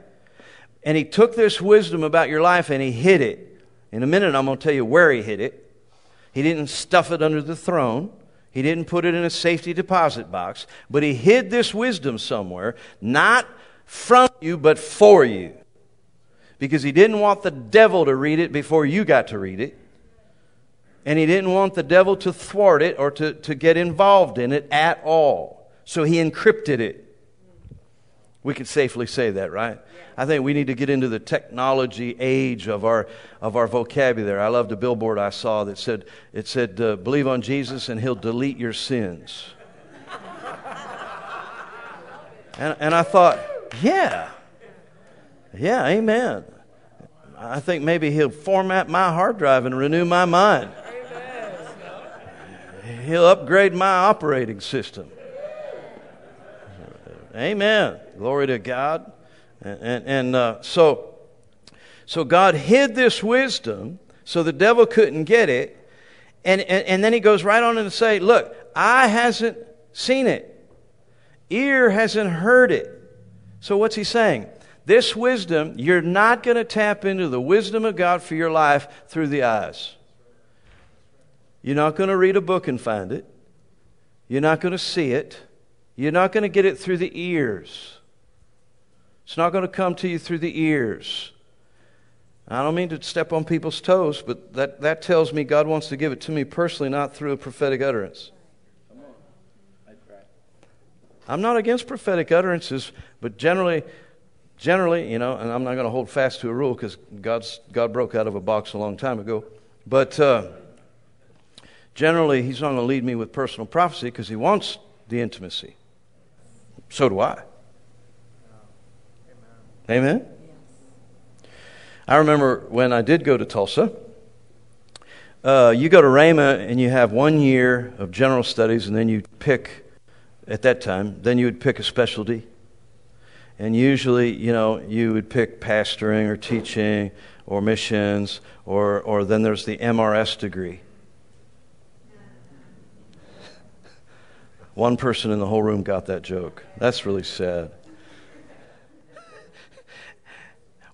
And he took this wisdom about your life and he hid it. In a minute, I'm going to tell you where he hid it. He didn't stuff it under the throne. He didn't put it in a safety deposit box. But he hid this wisdom somewhere, not from you, but for you. Because he didn't want the devil to read it before you got to read it. And he didn't want the devil to thwart it or to get involved in it at all. So he encrypted it. We could safely say that, right? Yeah. I think we need to get into the technology age of our vocabulary. I loved a billboard I saw that said, believe on Jesus and he'll delete your sins. and I thought, yeah, amen. I think maybe he'll format my hard drive and renew my mind. Amen. He'll upgrade my operating system. Amen. Glory to God. So God hid this wisdom so the devil couldn't get it. And then he goes right on and say, look, eye hasn't seen it. Ear hasn't heard it. So what's he saying? This wisdom, you're not going to tap into the wisdom of God for your life through the eyes. You're not going to read a book and find it. You're not going to see it. You're not going to get it through the ears. It's not going to come to you through the ears. I don't mean to step on people's toes, but that tells me God wants to give it to me personally, not through a prophetic utterance. Come on. That's right. I'm not against prophetic utterances, but generally, you know, and I'm not going to hold fast to a rule, because God broke out of a box a long time ago. But generally, he's not going to lead me with personal prophecy, because he wants the intimacy. So do I. Amen? Yes. I remember when I did go to Tulsa, you go to Rhema and you have 1 year of general studies, and then you pick, at that time, then you would pick a specialty. And usually, you know, you would pick pastoring or teaching or missions, or then there's the MRS degree. One person in the whole room got that joke. That's really sad.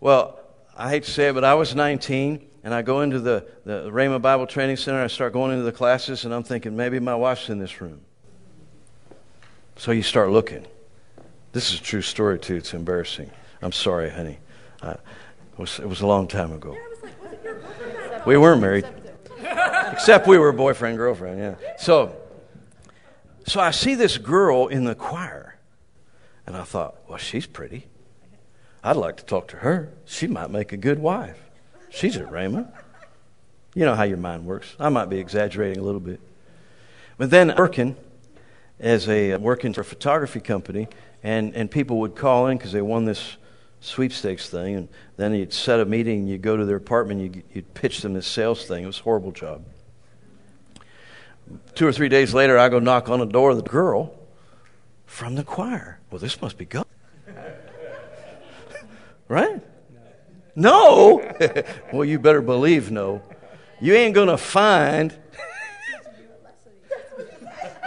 Well, I hate to say it, but I was 19, and I go into the Rhema Bible Training Center. I start going into the classes, and I'm thinking, maybe my wife's in this room. So you start looking. This is a true story, too. It's embarrassing. I'm sorry, honey. It was a long time ago. Yeah, I was like, was it your boyfriend? We weren't married. Except we were boyfriend, girlfriend, yeah. So I see this girl in the choir, and I thought, well, she's pretty. I'd like to talk to her. She might make a good wife. She's at Rhema. You know how your mind works. I might be exaggerating a little bit. But then working for a photography company, and people would call in because they won this sweepstakes thing, and then you'd set a meeting, you'd go to their apartment, you'd pitch them this sales thing. It was a horrible job. 2 or 3 days later, I go knock on the door of the girl from the choir. Well, this must be God. Right? No? Well, you better believe no. You ain't going to find.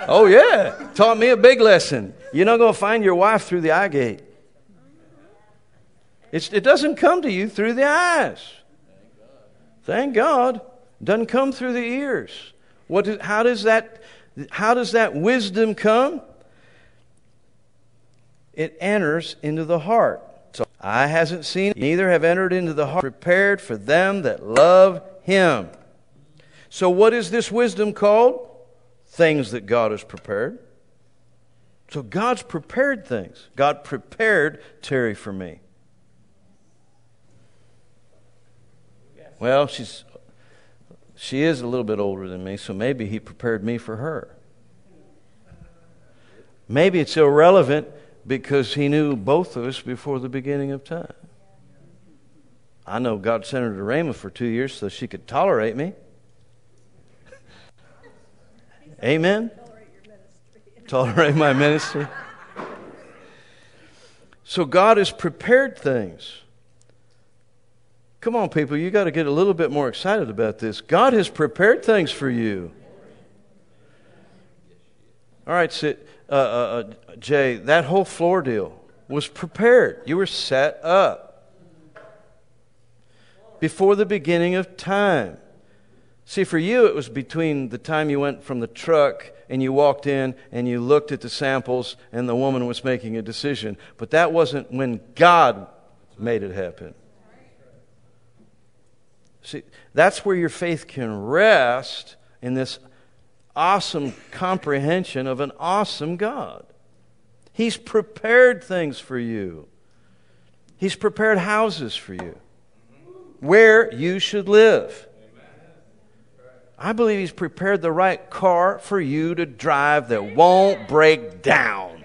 Oh, yeah. Taught me a big lesson. You're not going to find your wife through the eye gate. It doesn't come to you through the eyes. Thank God. It doesn't come through the ears. How does that wisdom come? It enters into the heart. So eye hasn't seen, neither have entered into the heart, prepared for them that love him. So what is this wisdom called? Things that God has prepared. So God's prepared things. God prepared Terry for me. Well, she is a little bit older than me, so maybe he prepared me for her. Maybe it's irrelevant because he knew both of us before the beginning of time. I know God sent her to Rhema for 2 years so she could tolerate me. Amen? Tolerate your ministry. Tolerate my ministry. So God has prepared things. Come on, people, you got to get a little bit more excited about this. God has prepared things for you. All right, Jay, that whole floor deal was prepared. You were set up before the beginning of time. See, for you, it was between the time you went from the truck and you walked in and you looked at the samples and the woman was making a decision. But that wasn't when God made it happen. See, that's where your faith can rest in this awesome comprehension of an awesome God. He's prepared things for you. He's prepared houses for you where you should live. I believe He's prepared the right car for you to drive that won't break down.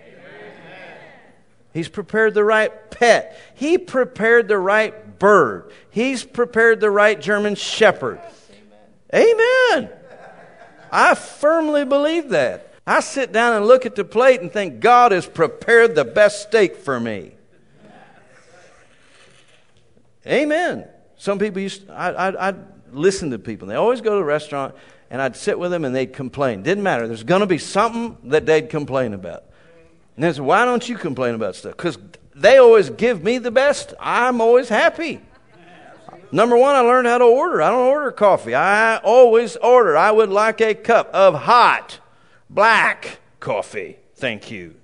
He's prepared the right pet. He prepared the right bird. He's prepared the right German shepherd. Amen. I firmly believe that. I sit down and look at the plate and think, God has prepared the best steak for me. Amen. Some people I'd listen to people. They always go to a restaurant, and I'd sit with them, and they'd complain. Didn't matter. There's going to be something that they'd complain about. And they said, why don't you complain about stuff? Because they always give me the best. I'm always happy. Number one, I learned how to order. I don't order coffee. I always order. I would like a cup of hot black coffee. Thank you.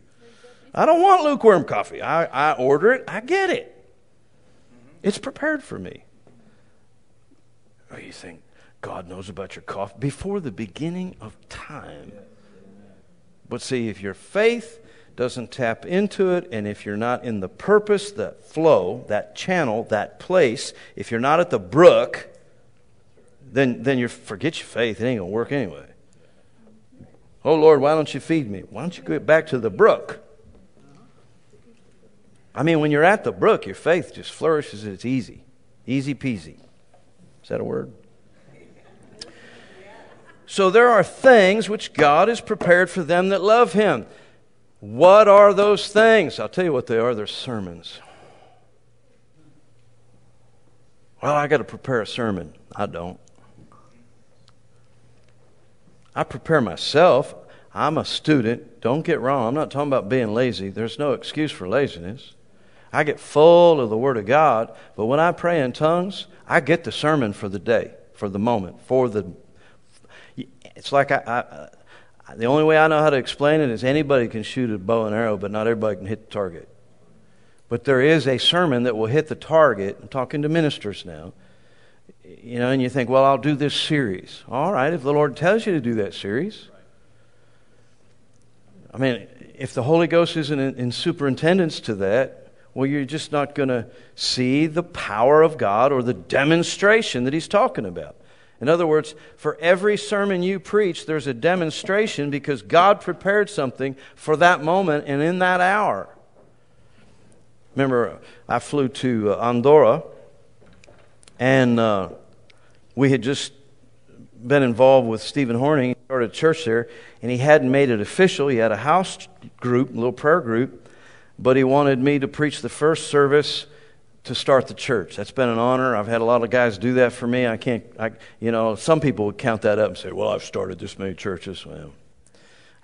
I don't want lukewarm coffee. I order it. I get it. It's prepared for me. Oh, you think God knows about your coffee? Before the beginning of time. But see, if your faith doesn't tap into it, and if you're not in the purpose, that flow, that channel, that place, if you're not at the brook, then you forget your faith. It ain't going to work anyway. Oh, Lord, why don't you feed me? Why don't you go back to the brook? I mean, when you're at the brook, your faith just flourishes. It's easy. Easy peasy. Is that a word? So there are things which God has prepared for them that love Him. What are those things? I'll tell you what they are. They're sermons. Well, I got to prepare a sermon. I don't. I prepare myself. I'm a student. Don't get wrong. I'm not talking about being lazy. There's no excuse for laziness. I get full of the Word of God, but when I pray in tongues, I get the sermon for the day, for the moment, for the... It's like the only way I know how to explain it is anybody can shoot a bow and arrow, but not everybody can hit the target. But there is a sermon that will hit the target. I'm talking to ministers now. You know, and you think, well, I'll do this series. All right, if the Lord tells you to do that series. I mean, if the Holy Ghost isn't in superintendence to that, well, you're just not going to see the power of God or the demonstration that He's talking about. In other words, for every sermon you preach, there's a demonstration because God prepared something for that moment and in that hour. Remember, I flew to Andorra, and we had just been involved with Stephen Horning. He started a church there, and he hadn't made it official. He had a house group, a little prayer group, but he wanted me to preach the first service to start the church. That's been an honor. I've had a lot of guys do that for me. Some people would count that up and say, well, I've started this many churches. Well,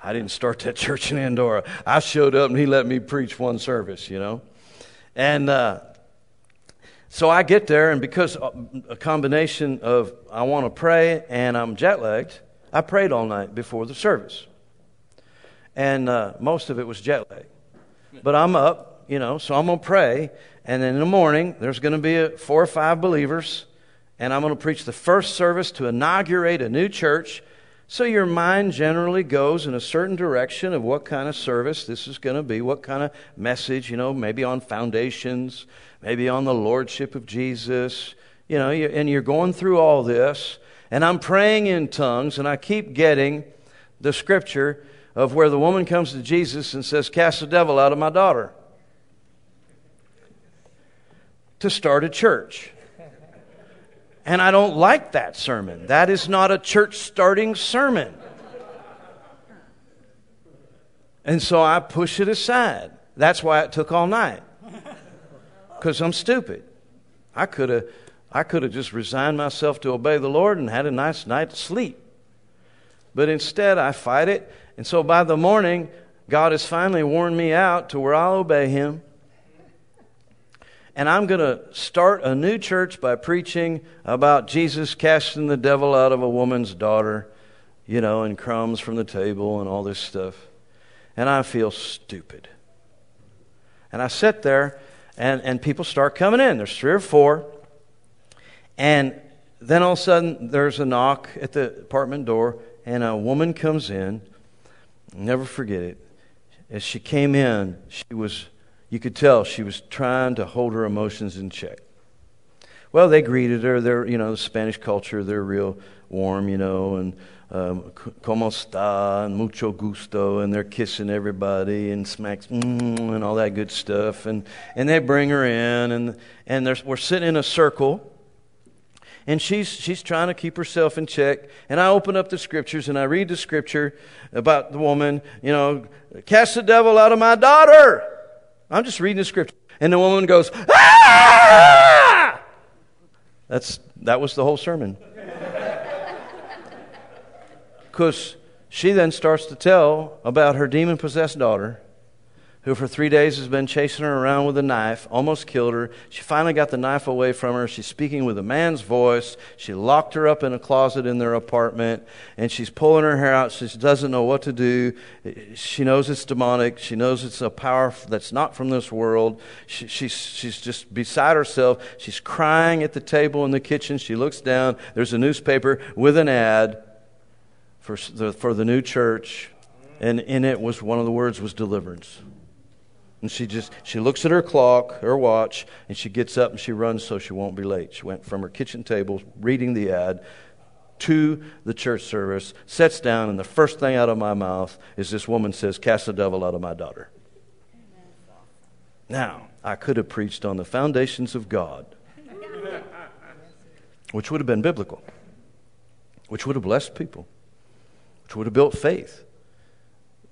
I didn't start that church in Andorra. I showed up, and he let me preach one service, you know. And so I get there, and because a combination of I want to pray and I'm jet-lagged, I prayed all night before the service. And most of it was jet-lag. But I'm up, you know, so I'm going to pray. And then in the morning, there's going to be 4 or 5 believers, and I'm going to preach the first service to inaugurate a new church. So your mind generally goes in a certain direction of what kind of service this is going to be, what kind of message, you know, maybe on foundations, maybe on the lordship of Jesus, you know, and you're going through all this, and I'm praying in tongues, and I keep getting the scripture of where the woman comes to Jesus and says, cast the devil out of my daughter, to start a church. And I don't like that sermon. That is not a church-starting sermon. And so I push it aside. That's why it took all night. Because I'm stupid. I could have just resigned myself to obey the Lord and had a nice night's sleep. But instead, I fight it. And so by the morning, God has finally worn me out to where I'll obey Him. And I'm going to start a new church by preaching about Jesus casting the devil out of a woman's daughter, you know, and crumbs from the table and all this stuff. And I feel stupid. And I sit there, and people start coming in. There's 3 or 4. And then all of a sudden, there's a knock at the apartment door, and a woman comes in. I'll never forget it. As she came in, you could tell she was trying to hold her emotions in check. Well, they greeted her. They're, you know, the Spanish culture, they're real warm, you know, and como está, and mucho gusto, and they're kissing everybody and smacks, and all that good stuff. And they bring her in, and we're sitting in a circle, and she's trying to keep herself in check. And I open up the scriptures, and I read the scripture about the woman, you know, cast the devil out of my daughter. I'm just reading the scripture. And the woman goes, ah! That was the whole sermon. Because she then starts to tell about her demon-possessed daughter, who for 3 days has been chasing her around with a knife, almost killed her. She finally got the knife away from her. She's speaking with a man's voice. She locked her up in a closet in their apartment, and she's pulling her hair out. She doesn't know what to do. She knows it's demonic. She knows it's a power that's not from this world. She's just beside herself. She's crying at the table in the kitchen. She looks down. There's a newspaper with an ad for the new church, and in it was one of the words was deliverance. And she looks at her clock, her watch, and she gets up and she runs so she won't be late. She went from her kitchen table, reading the ad, to the church service, sits down, and the first thing out of my mouth is this woman says, cast the devil out of my daughter. Amen. Now, I could have preached on the foundations of God, which would have been biblical, which would have blessed people, which would have built faith.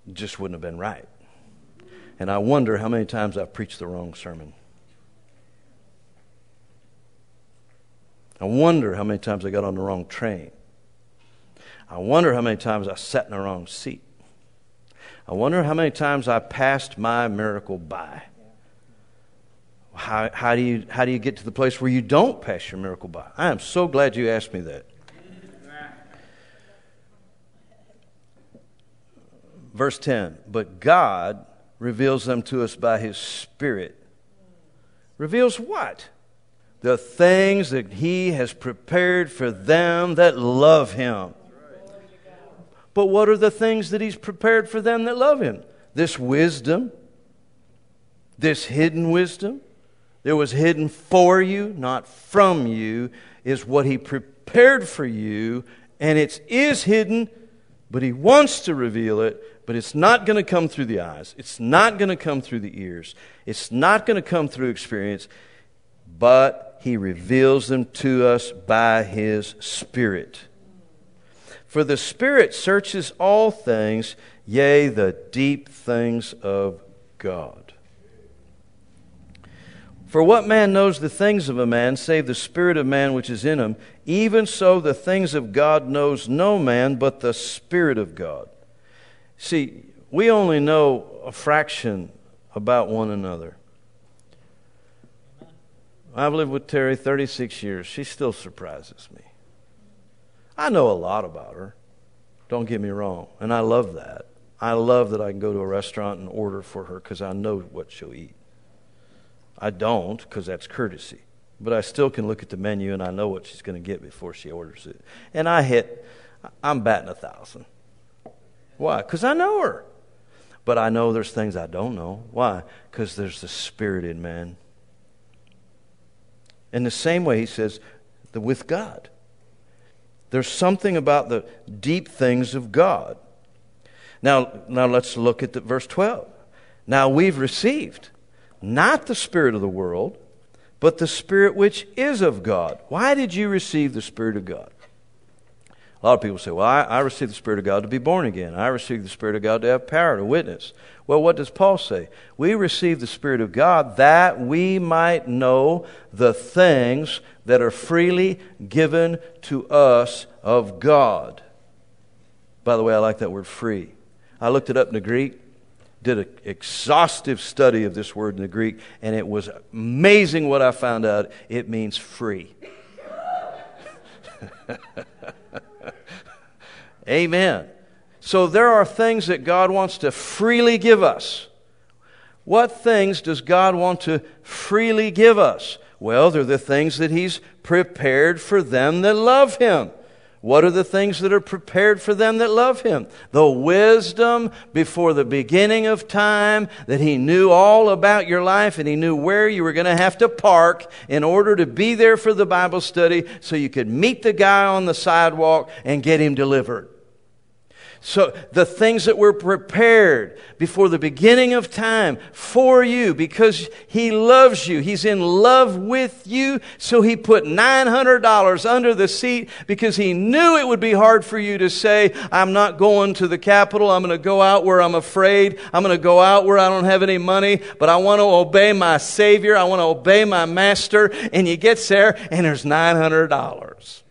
It just wouldn't have been right. And I wonder how many times I've preached the wrong sermon. I wonder how many times I got on the wrong train. I wonder how many times I sat in the wrong seat. I wonder how many times I passed my miracle by. How do you get to the place where you don't pass your miracle by? I am so glad you asked me that. Verse 10, but God reveals them to us by His Spirit. Reveals what? The things that He has prepared for them that love Him. But what are the things that He's prepared for them that love Him? This wisdom, this hidden wisdom that was hidden for you, not from you, is what He prepared for you, and it is hidden But he wants to reveal it, but it's not going to come through the eyes. It's not going to come through the ears. It's not going to come through experience, but he reveals them to us by his Spirit. For the Spirit searches all things, yea, the deep things of God. For what man knows the things of a man, save the spirit of man which is in him? Even so the things of God knows no man but the Spirit of God. See, we only know a fraction about one another. I've lived with Terry 36 years. She still surprises me. I know a lot about her. Don't get me wrong. And I love that. I love that I can go to a restaurant and order for her because I know what she'll eat. I don't, because that's courtesy. But I still can look at the menu and I know what she's going to get before she orders it. And I'm batting 1,000. Why? Because I know her. But I know there's things I don't know. Why? Because there's the Spirit in man. In the same way, he says, with God. There's something about the deep things of God. Now let's look at verse 12. Now we've received not the spirit of the world, but the Spirit which is of God. Why did you receive the Spirit of God? A lot of people say, well, I received the Spirit of God to be born again. I received the Spirit of God to have power to witness. Well, what does Paul say? We received the Spirit of God that we might know the things that are freely given to us of God. By the way, I like that word free. I looked it up in the Greek. Did an exhaustive study of this word in the Greek, and it was amazing what I found out. It means free. Amen. So there are things that God wants to freely give us. What things does God want to freely give us? Well, they're the things that He's prepared for them that love Him. What are the things that are prepared for them that love Him? The wisdom before the beginning of time that He knew all about your life, and He knew where you were going to have to park in order to be there for the Bible study so you could meet the guy on the sidewalk and get him delivered. So the things that were prepared before the beginning of time for you, because He loves you. He's in love with you. So He put $900 under the seat because He knew it would be hard for you to say, I'm not going to the Capitol. I'm going to go out where I'm afraid. I'm going to go out where I don't have any money. But I want to obey my Savior. I want to obey my Master. And you get there and there's $900.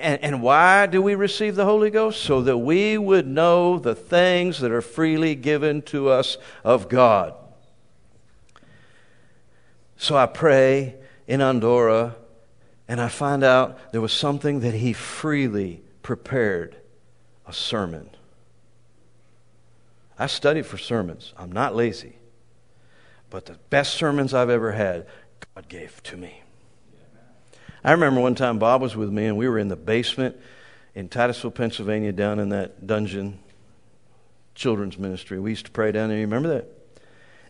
And why do we receive the Holy Ghost? So that we would know the things that are freely given to us of God. So I pray in Andorra, and I find out there was something that he freely prepared, a sermon. I studied for sermons. I'm not lazy. But the best sermons I've ever had, God gave to me. I remember one time Bob was with me and we were in the basement in Titusville, Pennsylvania, down in that dungeon children's ministry. We used to pray down there. You remember that?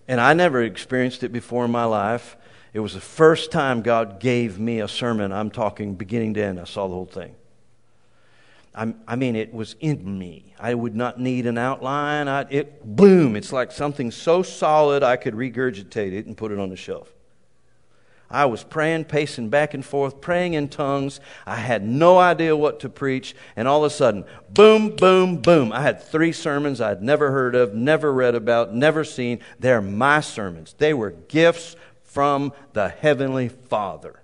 And I never experienced it before in my life. It was the first time God gave me a sermon. I'm talking beginning to end. I saw the whole thing. I mean, it was in me. I would not need an outline. Boom! It's like something so solid I could regurgitate it and put it on the shelf. I was praying, pacing back and forth, praying in tongues. I had no idea what to preach. And all of a sudden, boom, boom, boom. I had 3 sermons I'd never heard of, never read about, never seen. They're my sermons. They were gifts from the Heavenly Father.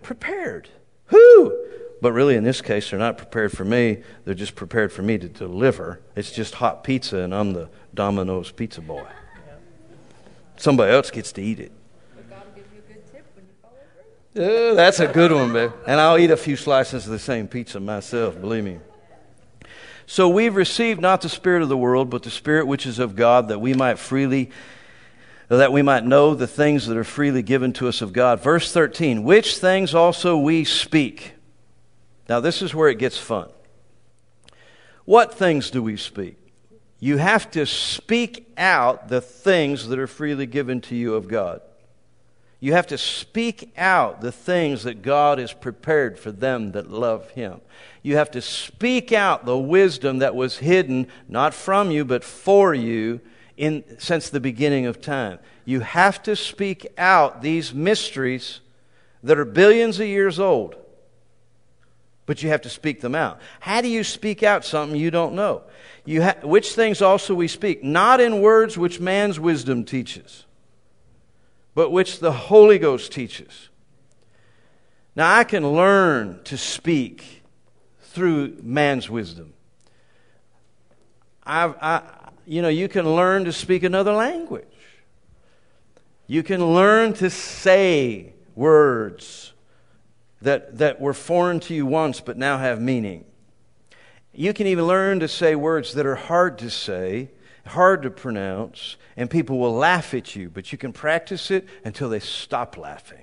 Prepared. Whoo! But really, in this case, they're not prepared for me. They're just prepared for me to deliver. It's just hot pizza, and I'm the Domino's pizza boy. Somebody else gets to eat it. But God will give you a good tip when you follow through. That's a good one, babe. And I'll eat a few slices of the same pizza myself, believe me. So we've received not the spirit of the world, but the Spirit which is of God, that we might know the things that are freely given to us of God. Verse 13, which things also we speak. Now this is where it gets fun. What things do we speak? You have to speak out the things that are freely given to you of God. You have to speak out the things that God has prepared for them that love Him. You have to speak out the wisdom that was hidden, not from you, but for you since the beginning of time. You have to speak out these mysteries that are billions of years old. But you have to speak them out. How do you speak out something you don't know? Which things also we speak, not in words which man's wisdom teaches, but which the Holy Ghost teaches. Now, I can learn to speak through man's wisdom. You can learn to speak another language. You can learn to say words that were foreign to you once but now have meaning. You can even learn to say words that are hard to say, hard to pronounce, and people will laugh at you, but you can practice it until they stop laughing.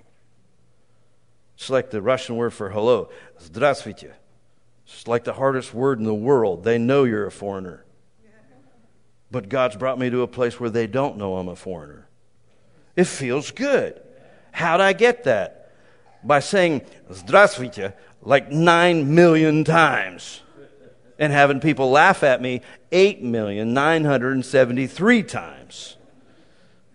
It's like the Russian word for hello, здравствуйте. It's like the hardest word in the world. They know you're a foreigner. But God's brought me to a place where they don't know I'm a foreigner. It feels good. How'd I get that? By saying здравствуйте like 9 million times. And having people laugh at me 8,973 times.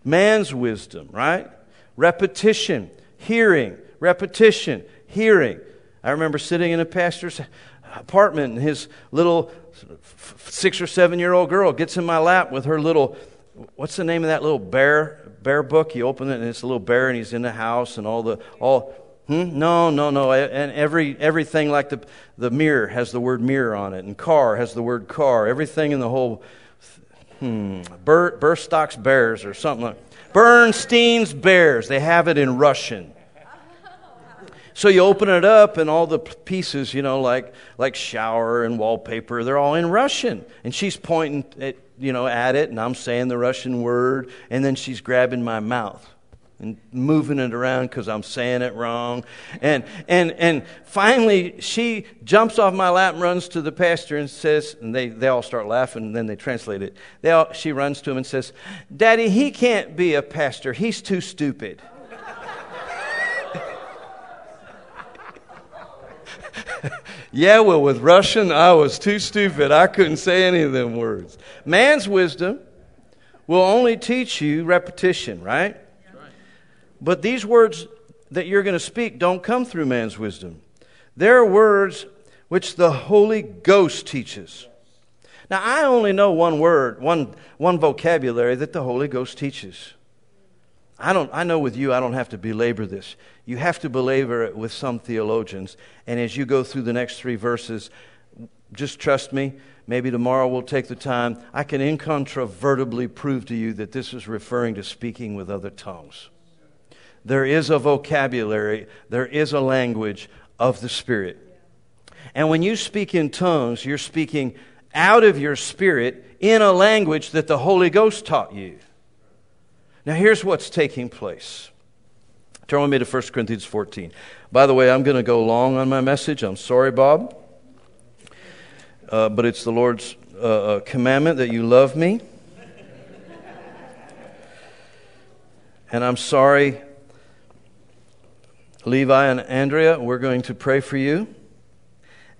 Man's wisdom, right? Repetition, hearing, repetition, hearing. I remember sitting in a pastor's apartment and his little 6 or 7 year old girl gets in my lap with her little, what's the name of that little bear book? You open it and it's a little bear and he's in the house and all. No. And everything like the mirror has the word mirror on it, and car has the word car. Everything in the whole Bernstein's bears or something like Bernstein's bears. They have it in Russian. So you open it up, and all the pieces, like shower and wallpaper, they're all in Russian. And she's pointing at it, and I'm saying the Russian word, and then she's grabbing my mouth and moving it around because I'm saying it wrong. And finally, she jumps off my lap and runs to the pastor and says, and they all start laughing, and then they translate it. She runs to him and says, "Daddy, he can't be a pastor. He's too stupid." Yeah, well, with Russian, I was too stupid. I couldn't say any of them words. Man's wisdom will only teach you repetition, right? But these words that you're going to speak don't come through man's wisdom. They're words which the Holy Ghost teaches. Now, I only know one word, one vocabulary that the Holy Ghost teaches. I know with you, I don't have to belabor this. You have to belabor it with some theologians. And as you go through the next 3 verses, just trust me. Maybe tomorrow we'll take the time. I can incontrovertibly prove to you that this is referring to speaking with other tongues. There is a vocabulary, there is a language of the Spirit. And when you speak in tongues, you're speaking out of your spirit in a language that the Holy Ghost taught you. Now here's what's taking place. Turn with me to 1 Corinthians 14. By the way, I'm going to go long on my message. I'm sorry, Bob. But it's the Lord's commandment that you love me. And I'm sorry, Levi and Andrea, we're going to pray for you,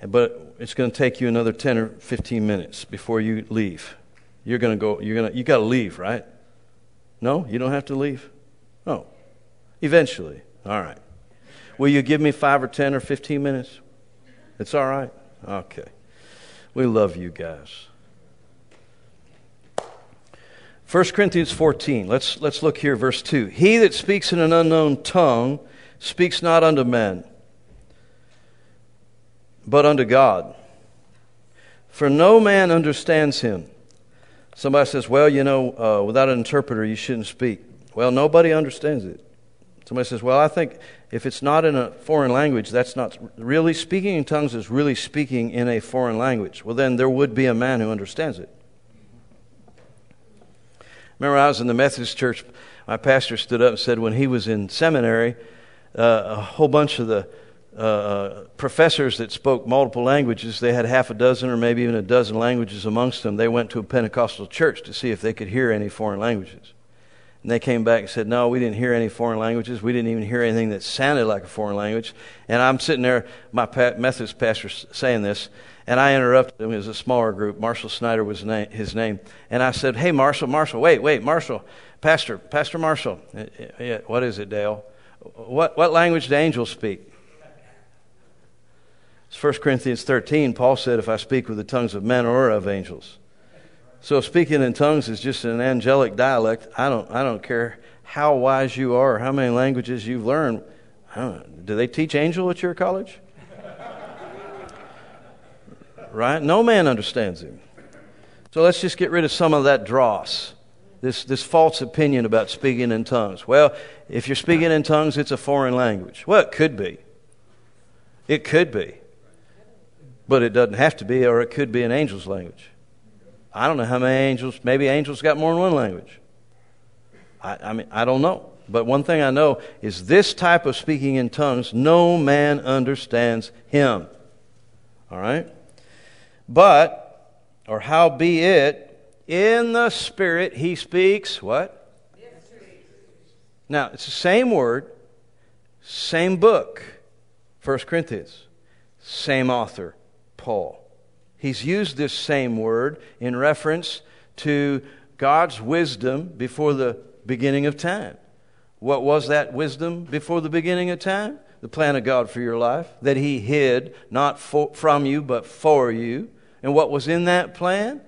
but it's going to take you another 10 or 15 minutes before you leave. You got to leave, right? No, you don't have to leave. Oh, eventually. All right. Will you give me 5 or 10 or 15 minutes? It's all right. Okay. We love you guys. 1 Corinthians 14. Let's look here, verse 2. He that speaks in an unknown tongue speaks not unto men, but unto God. For no man understands him. Somebody says, well, without an interpreter, you shouldn't speak. Well, nobody understands it. Somebody says, well, I think if it's not in a foreign language, that's not really speaking in tongues, is really speaking in a foreign language. Well, then there would be a man who understands it. Remember, I was in the Methodist church. My pastor stood up and said when he was in seminary, a whole bunch of the professors that spoke multiple languages, they had half a dozen or maybe even a dozen languages amongst them. They went to a Pentecostal church to see if they could hear any foreign languages. And they came back and said, no, we didn't hear any foreign languages. We didn't even hear anything that sounded like a foreign language. And I'm sitting there, my Methodist pastor's saying this, and I interrupted him. It was a smaller group. Marshall Snyder was his name. And I said, hey, Marshall, wait, Marshall, Pastor Marshall. Yeah, what is it, Dale? What language do angels speak? It's 1 Corinthians 13. Paul said, if I speak with the tongues of men or of angels. So speaking in tongues is just an angelic dialect. I don't care how wise you are or how many languages you've learned. I don't know. Do they teach angel at your college? Right? No man understands him. So let's just get rid of some of that dross, this false opinion about speaking in tongues. Well, if you're speaking in tongues, it's a foreign language. Well, it could be. It could be. But it doesn't have to be, or it could be an angel's language. I don't know how many angels, maybe angels got more than one language. I mean, I don't know. But one thing I know is this type of speaking in tongues, no man understands him. All right? But, or how be it, in the Spirit he speaks, what? Mysteries. Now, it's the same word, same book, 1 Corinthians, same author, Paul. He's used this same word in reference to God's wisdom before the beginning of time. What was that wisdom before the beginning of time? The plan of God for your life that He hid not from you but for you. And what was in that plan?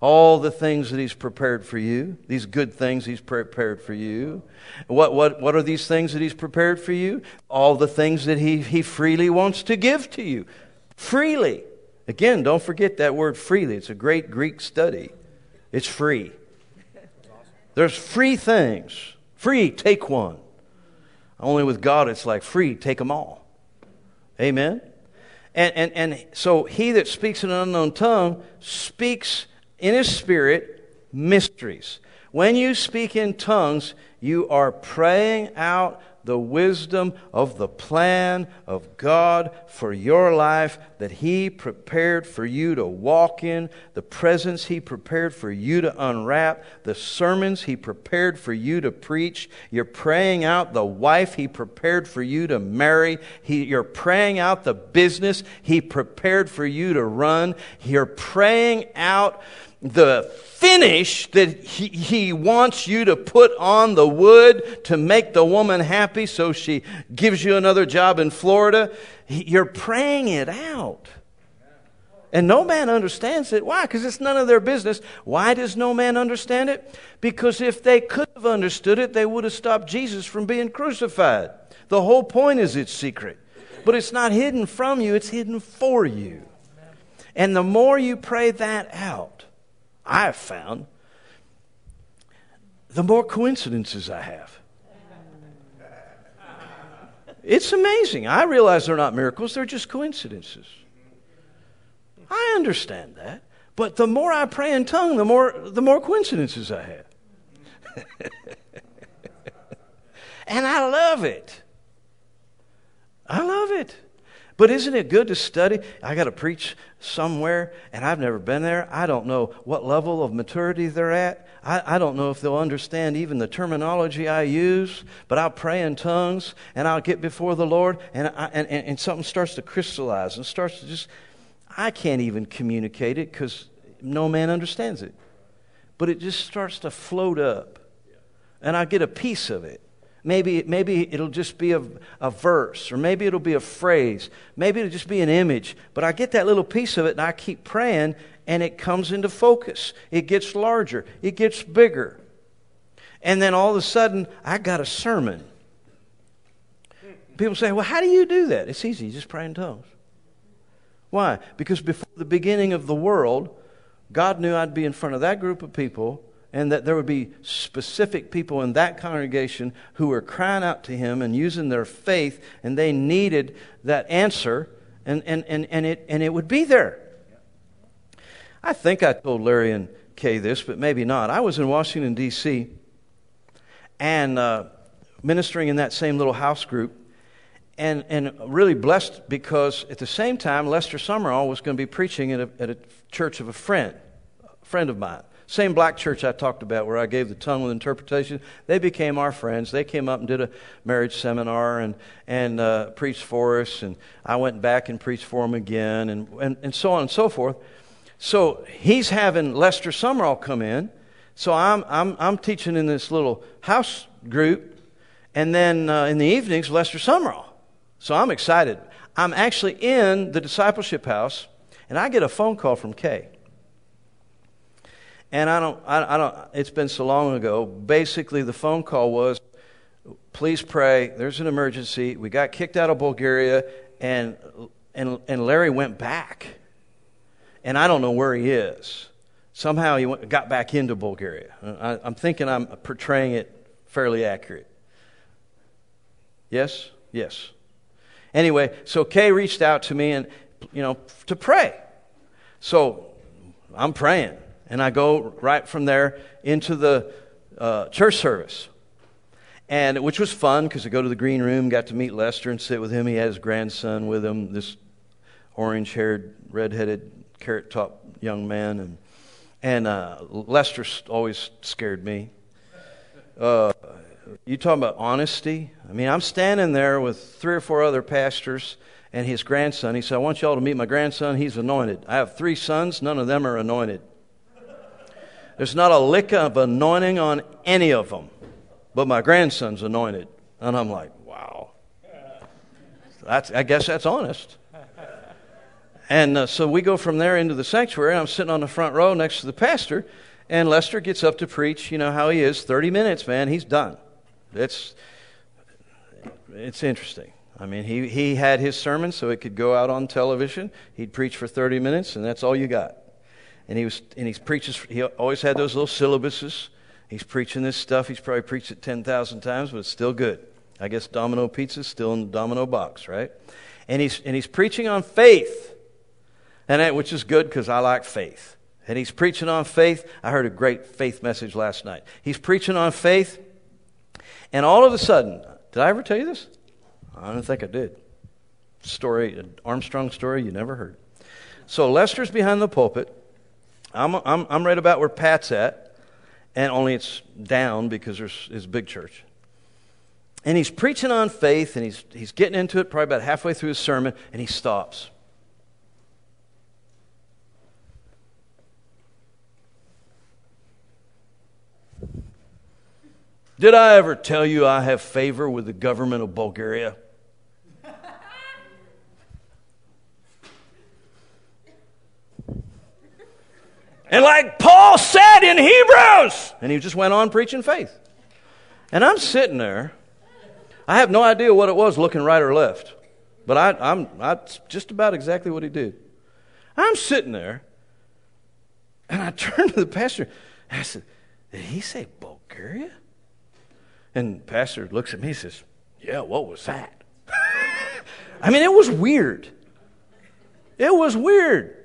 All the things that He's prepared for you. These good things He's prepared for you. What are these things that He's prepared for you? All the things that He freely wants to give to you. Freely. Again, don't forget that word freely. It's a great Greek study. It's free. There's free things. Free, take one. Only with God it's like free, take them all. Amen? And so he that speaks in an unknown tongue speaks in his spirit mysteries. When you speak in tongues, you are praying out the wisdom of the plan of God for your life that He prepared for you to walk in, the presence He prepared for you to unwrap, the sermons He prepared for you to preach. You're praying out the wife He prepared for you to marry. You're praying out the business He prepared for you to run. You're praying out the finish that he wants you to put on the wood to make the woman happy so she gives you another job in Florida. You're praying it out. And no man understands it. Why? Because it's none of their business. Why does no man understand it? Because if they could have understood it, they would have stopped Jesus from being crucified. The whole point is it's secret. But it's not hidden from you. It's hidden for you. And the more you pray that out, I've found, the more coincidences I have. It's amazing. I realize they're not miracles. They're just coincidences. I understand that. But the more I pray in tongue, the more coincidences I have. And I love it. I love it. But isn't it good to study? I got to preach somewhere, and I've never been there. I don't know what level of maturity they're at. I don't know if they'll understand even the terminology I use, but I'll pray in tongues, and I'll get before the Lord, and something starts to crystallize and starts to just, I can't even communicate it because no man understands it. But it just starts to float up, and I get a piece of it. Maybe it'll just be a verse, or maybe it'll be a phrase. Maybe it'll just be an image. But I get that little piece of it, and I keep praying, and it comes into focus. It gets larger. It gets bigger. And then all of a sudden, I got a sermon. People say, well, how do you do that? It's easy. You just pray in tongues. Why? Because before the beginning of the world, God knew I'd be in front of that group of people, and that there would be specific people in that congregation who were crying out to Him and using their faith, and they needed that answer, and it would be there. I think I told Larry and Kay this, but maybe not. I was in Washington, D.C., and ministering in that same little house group, and really blessed because at the same time, Lester Sumrall was going to be preaching at a church of a friend of mine. Same black church I talked about where I gave the tongue with interpretation. They became our friends. They came up and did a marriage seminar and preached for us. And I went back and preached for them again and so on and so forth. So he's having Lester Sumrall come in. So I'm teaching in this little house group, and then in the evenings, Lester Sumrall. So I'm excited. I'm actually in the discipleship house, and I get a phone call from Kay. And I don't. It's been so long ago. Basically, the phone call was, "Please pray. There's an emergency. We got kicked out of Bulgaria, and Larry went back, and I don't know where he is." Somehow he got back into Bulgaria. I'm thinking I'm portraying it fairly accurate. Yes? Yes. Anyway, so Kay reached out to me and, to pray. So I'm praying. And I go right from there into the church service, and which was fun because I go to the green room, got to meet Lester and sit with him. He had his grandson with him, this orange-haired, red-headed, carrot-top young man, and Lester always scared me. You talking about honesty? I mean, I'm standing there with 3 or 4 other pastors and his grandson. He said, "I want you all to meet my grandson. He's anointed. I have 3 sons. None of them are anointed. There's not a lick of anointing on any of them, but my grandson's anointed." And I'm like, wow. I guess that's honest. And so we go from there into the sanctuary, and I'm sitting on the front row next to the pastor, and Lester gets up to preach, how he is, 30 minutes, man, he's done. It's interesting. I mean, he had his sermon so it could go out on television. He'd preach for 30 minutes, and that's all you got. And he preaches, he always had those little syllabuses. He's preaching this stuff, he's probably preached it 10,000 times, but it's still good. I guess Domino Pizza's still in the Domino box, right? And he's preaching on faith. Which is good because I like faith. And he's preaching on faith. I heard a great faith message last night. He's preaching on faith. And all of a sudden, did I ever tell you this? I don't think I did. Story, an Armstrong story you never heard. So Lester's behind the pulpit. I'm right about where Pat's at. And only it's down because it's a big church. And he's preaching on faith. And he's getting into it probably about halfway through his sermon. And he stops. "Did I ever tell you I have favor with the government of Bulgaria?" And like Paul said in Hebrews, and he just went on preaching faith. And I'm sitting there. I have no idea what it was, looking right or left. But I'm just about exactly what he did. I'm sitting there, and I turned to the pastor. And I said, "Did he say Bulgaria?" And pastor looks at me and says, "Yeah, what was that?" I mean, it was weird. It was weird.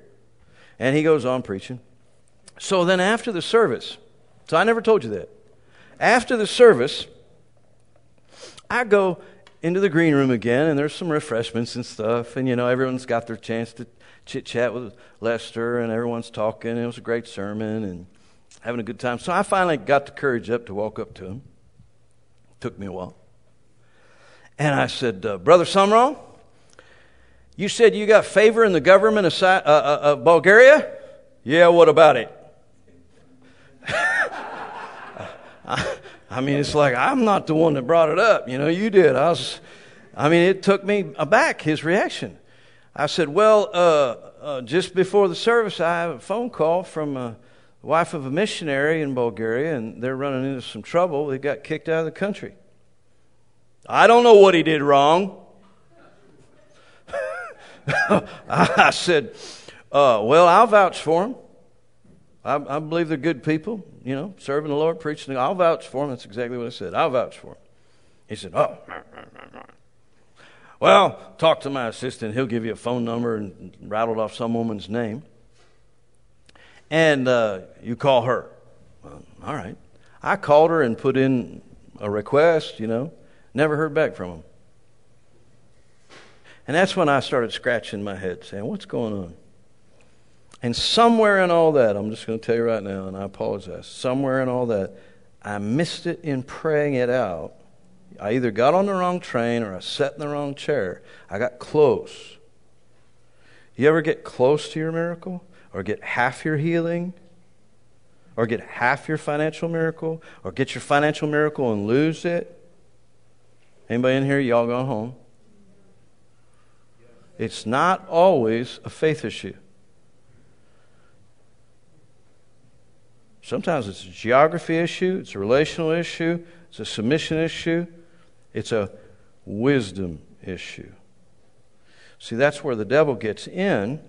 And he goes on preaching. So then after the service, so I never told you that. After the service, I go into the green room again, and there's some refreshments and stuff. And, everyone's got their chance to chit-chat with Lester, and everyone's talking. It was a great sermon and having a good time. So I finally got the courage up to walk up to him. Took me a while. And I said, "Brother Sumrall, you said you got favor in the government of Bulgaria?" "Yeah, what about it?" I mean, it's like, I'm not the one that brought it up. You did. It took me aback, his reaction. I said, "Well, just before the service, I have a phone call from wife of a missionary in Bulgaria, and they're running into some trouble. They got kicked out of the country." "I don't know what he did wrong." I said, "Well, I'll vouch for him. I believe they're good people, serving the Lord, preaching. I'll vouch for him." That's exactly what I said. "I'll vouch for him." He said, "Oh, well, talk to my assistant. He'll give you a phone number," and rattled off some woman's name. "And you call her." "Well, all right." I called her and put in a request, Never heard back from them. And that's when I started scratching my head, saying, what's going on? And somewhere in all that, I'm just going to tell you right now, and I apologize, somewhere in all that, I missed it in praying it out. I either got on the wrong train or I sat in the wrong chair. I got close. You ever get close to your miracle? Or get half your healing? Or get half your financial miracle? Or get your financial miracle and lose it? Anybody in here, y'all gone home? It's not always a faith issue. Sometimes it's a geography issue, it's a relational issue, it's a submission issue, it's a wisdom issue. See, that's where the devil gets in.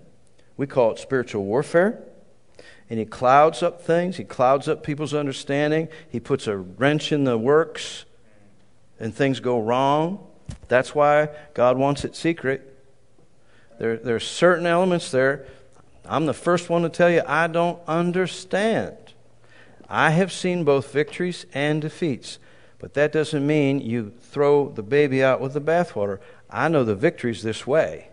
We call it spiritual warfare. And he clouds up things, he clouds up people's understanding, he puts a wrench in the works, and things go wrong. That's why God wants it secret. There are certain elements there. I'm the first one to tell you I don't understand. I have seen both victories and defeats, but that doesn't mean you throw the baby out with the bathwater. I know the victory's this way,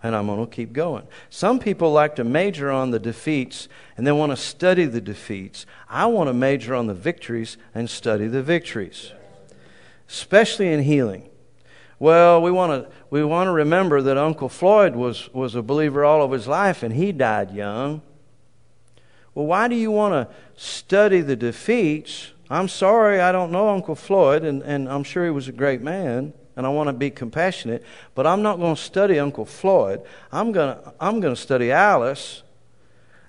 and I'm going to keep going. Some people like to major on the defeats and then want to study the defeats. I want to major on the victories and study the victories, especially in healing. Well, we want to remember that Uncle Floyd was a believer all of his life and he died young. Well, why do you want to study the defeats? I'm sorry, I don't know Uncle Floyd, and I'm sure he was a great man, and I want to be compassionate, but I'm not going to study Uncle Floyd. I'm going to study Alice,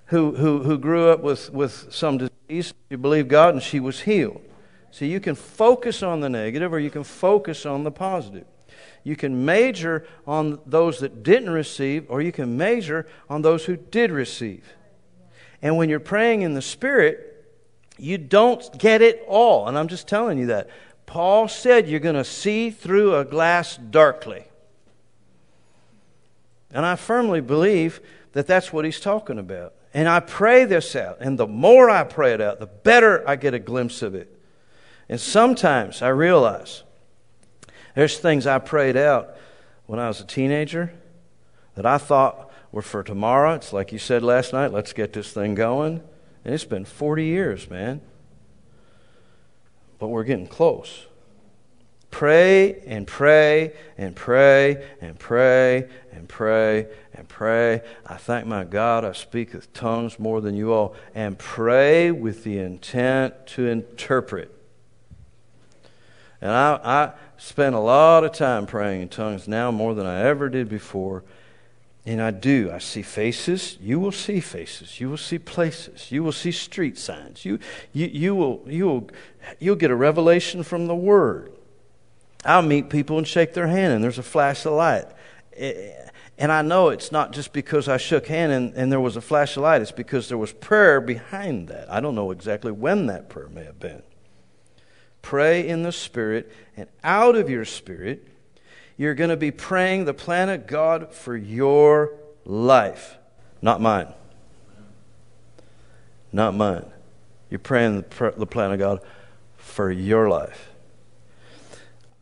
who grew up with some disease. She believed God, and she was healed. See, you can focus on the negative, or you can focus on the positive. You can major on those that didn't receive, or you can major on those who did receive. And when you're praying in the Spirit, you don't get it all. And I'm just telling you that. Paul said you're going to see through a glass darkly. And I firmly believe that that's what he's talking about. And I pray this out. And the more I pray it out, the better I get a glimpse of it. And sometimes I realize there's things I prayed out when I was a teenager that I thought were for tomorrow. It's like you said last night, let's get this thing going. And it's been 40 years, man. But we're getting close. Pray and pray and pray and pray and pray and pray. I thank my God I speak with tongues more than you all. And pray with the intent to interpret. And I spend a lot of time praying in tongues now, more than I ever did before. And I do. I see faces. You will see faces. You will see places. You will see street signs. You'll get a revelation from the Word. I'll meet people and shake their hand, and there's a flash of light. And I know it's not just because I shook hand and there was a flash of light. It's because there was prayer behind that. I don't know exactly when that prayer may have been. Pray in the Spirit, and out of your spirit, you're going to be praying the plan of God for your life. Not mine. Not mine. You're praying the plan of God for your life.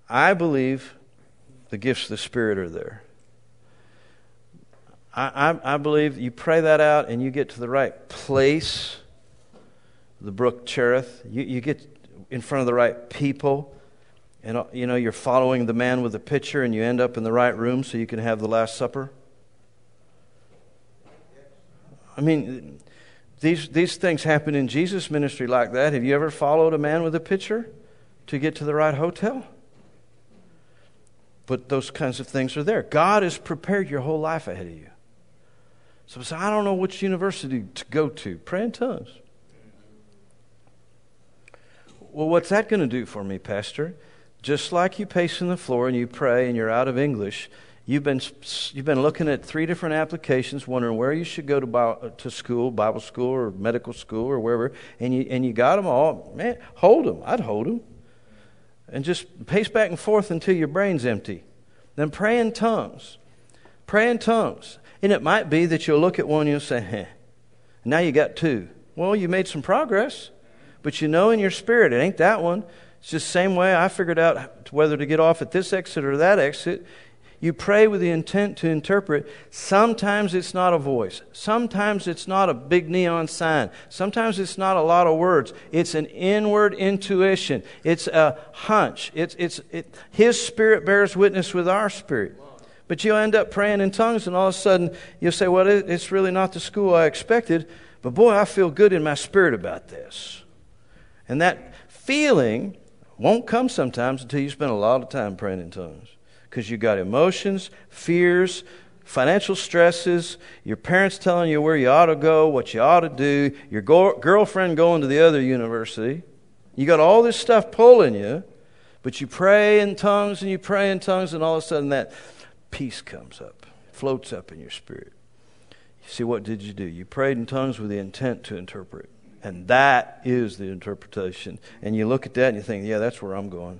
I believe the gifts of the Spirit are there. I believe you pray that out and you get to the right place. The brook Cherith. You get in front of the right people. And, you know, you're following the man with the pitcher and you end up in the right room so you can have the Last Supper. I mean, these things happen in Jesus' ministry like that. Have you ever followed a man with a pitcher to get to the right hotel? But those kinds of things are there. God has prepared your whole life ahead of you. So I don't know which university to go to. Pray in tongues. Well, what's that going to do for me, Pastor? Just like you pace on the floor and you pray and you're out of English, you've been looking at 3 different applications, wondering where you should go to school, Bible school or medical school or wherever, and you got them all. Man, hold them. I'd hold them. And just pace back and forth until your brain's empty. Then pray in tongues. Pray in tongues. And it might be that you'll look at one and you'll say, now you got 2. Well, you made some progress, but you know in your spirit it ain't that one. It's just the same way I figured out whether to get off at this exit or that exit. You pray with the intent to interpret. Sometimes it's not a voice. Sometimes it's not a big neon sign. Sometimes it's not a lot of words. It's an inward intuition. It's a hunch. His Spirit bears witness with our spirit. But you'll end up praying in tongues, and all of a sudden you'll say, well, it's really not the school I expected, but boy, I feel good in my spirit about this. And that feeling won't come sometimes until you spend a lot of time praying in tongues, because you got emotions, fears, financial stresses, your parents telling you where you ought to go, what you ought to do, your girlfriend going to the other university. You got all this stuff pulling you, but you pray in tongues and you pray in tongues, and all of a sudden that peace comes up, floats up in your spirit. You see, what did you do? You prayed in tongues with the intent to interpret. And that is the interpretation. And you look at that and you think, yeah, that's where I'm going.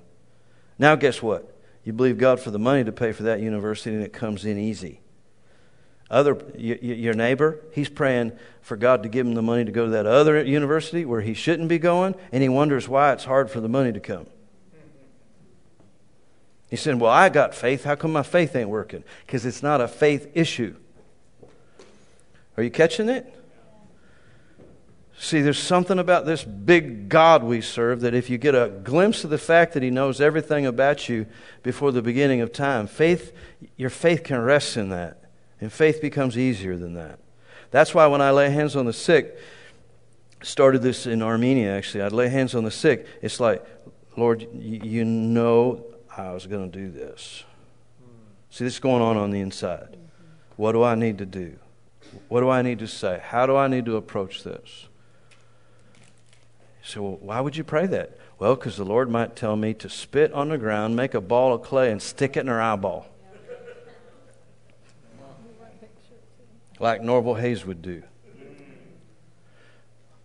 Now guess what? You believe God for the money to pay for that university, and it comes in easy. Your neighbor, he's praying for God to give him the money to go to that other university where he shouldn't be going, and he wonders why it's hard for the money to come. He said, well, I got faith. How come my faith ain't working? Because it's not a faith issue. Are you catching it? See, there's something about this big God we serve that if you get a glimpse of the fact that He knows everything about you before the beginning of time, faith, your faith can rest in that. And faith becomes easier than that. That's why when I lay hands on the sick, started this in Armenia actually, I'd lay hands on the sick. It's like, Lord, you know I was going to do this. See, this is going on the inside. What do I need to do? What do I need to say? How do I need to approach this? So, well, why would you pray that? Well, because the Lord might tell me to spit on the ground, make a ball of clay, and stick it in her eyeball. Like Norval Hayes would do.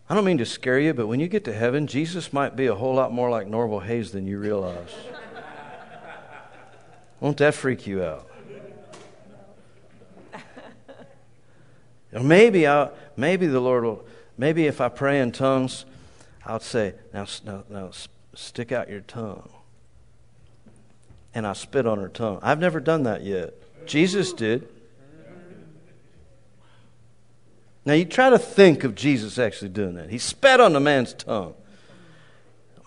I don't mean to scare you, but when you get to heaven, Jesus might be a whole lot more like Norval Hayes than you realize. Won't that freak you out? Or maybe if I pray in tongues, I'll say, now, stick out your tongue. And I'll spit on her tongue. I've never done that yet. Jesus did. Now, you try to think of Jesus actually doing that. He spat on the man's tongue.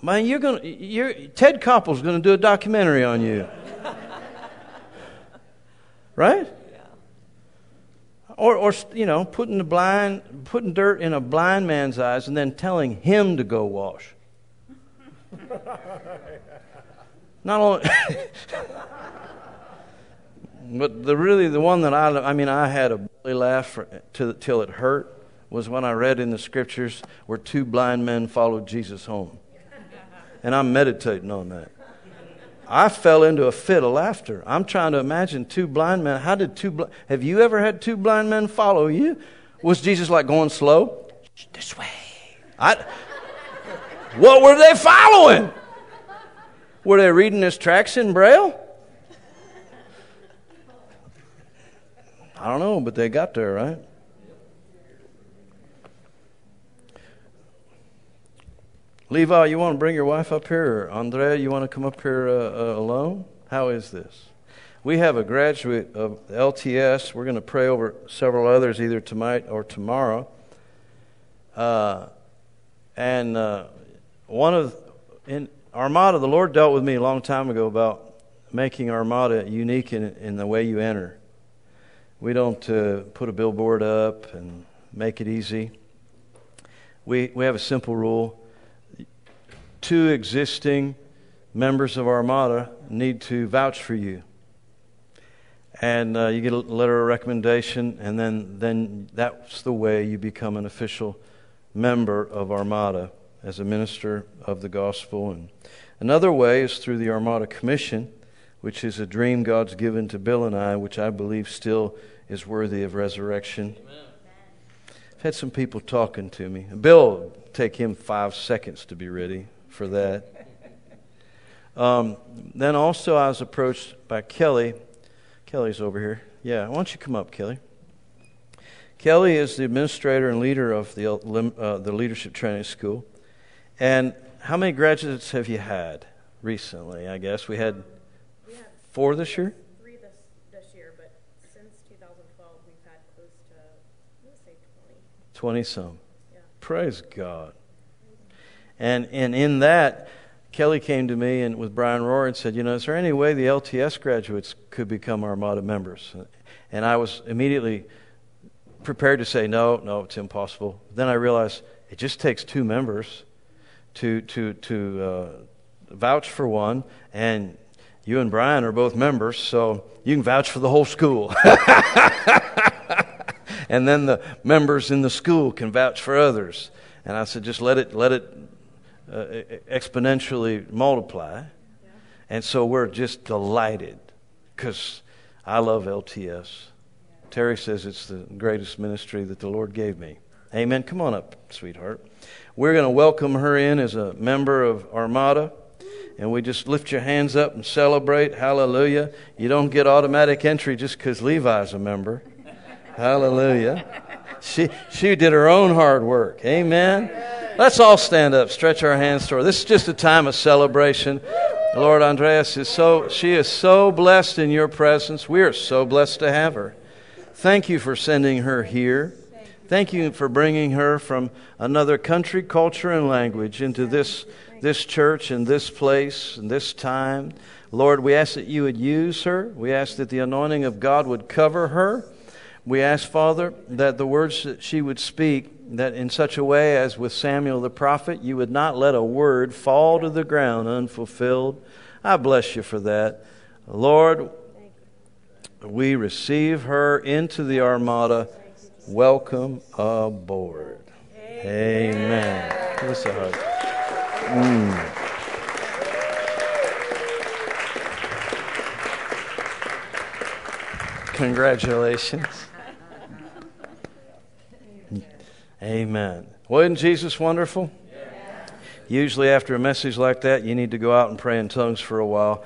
Man, Ted Koppel's going to do a documentary on you. Right? Or putting dirt in a blind man's eyes and then telling him to go wash. Not only, but the one that I had a belly laugh till it hurt was when I read in the scriptures where two blind men followed Jesus home, and I'm meditating on that. I fell into a fit of laughter. I'm trying to imagine two blind men. Have you ever had two blind men follow you? Was Jesus like going slow? This way. What were they following? Were they reading his tracts in Braille? I don't know, but they got there, right? Levi, you want to bring your wife up here? Or Andrea, you want to come up here alone? How is this? We have a graduate of LTS. We're going to pray over several others either tonight or tomorrow. In Armada, the Lord dealt with me a long time ago about making Armada unique in the way you enter. We don't put a billboard up and make it easy. We have a simple rule. Two existing members of Armada need to vouch for you. And you get a letter of recommendation, and then that's the way you become an official member of Armada as a minister of the gospel. And another way is through the Armada Commission, which is a dream God's given to Bill and I, which I believe still is worthy of resurrection. Amen. I've had some people talking to me. Bill, take him 5 seconds to be ready for that. Then also I was approached by Kelly. Kelly's over here. Yeah, why don't you come up, Kelly? Kelly is the administrator and leader of the Leadership Training School. And how many graduates have you had recently, I guess? We had 4 this year? Three this 2012, we've had close to, I want to say 20 some. Yeah. Praise God. And in that, Kelly came to me and with Brian Rohr and said, you know, is there any way the LTS graduates could become Armada members? And I was immediately prepared to say, no, it's impossible. Then I realized it just takes two members to vouch for one, and you and Brian are both members, so you can vouch for the whole school. And then the members in the school can vouch for others. And I said, just let it exponentially multiply. Yeah. And so we're just delighted because I love LTS. Yeah. Terry says it's the greatest ministry that the Lord gave me. Amen. Come on up, sweetheart. We're going to welcome her in as a member of Armada. And we just lift your hands up and celebrate. Hallelujah. You don't get automatic entry just because Levi's a member. Hallelujah. She did her own hard work. Amen. Let's all stand up, stretch our hands toward her. This is just a time of celebration. Lord, Andreas is she is so blessed in your presence. We are so blessed to have her. Thank you for sending her here. Thank you for bringing her from another country, culture, and language into this church and this place and this time. Lord, we ask that you would use her. We ask that the anointing of God would cover her. We ask, Father, that the words that she would speak, that in such a way as with Samuel the prophet, you would not let a word fall to the ground unfulfilled. I bless you for that. Lord, we receive her into the Armada. Welcome aboard. Amen. Give us a hug. Congratulations. Amen. Well, isn't Jesus wonderful? Yeah. Usually after a message like that, you need to go out and pray in tongues for a while.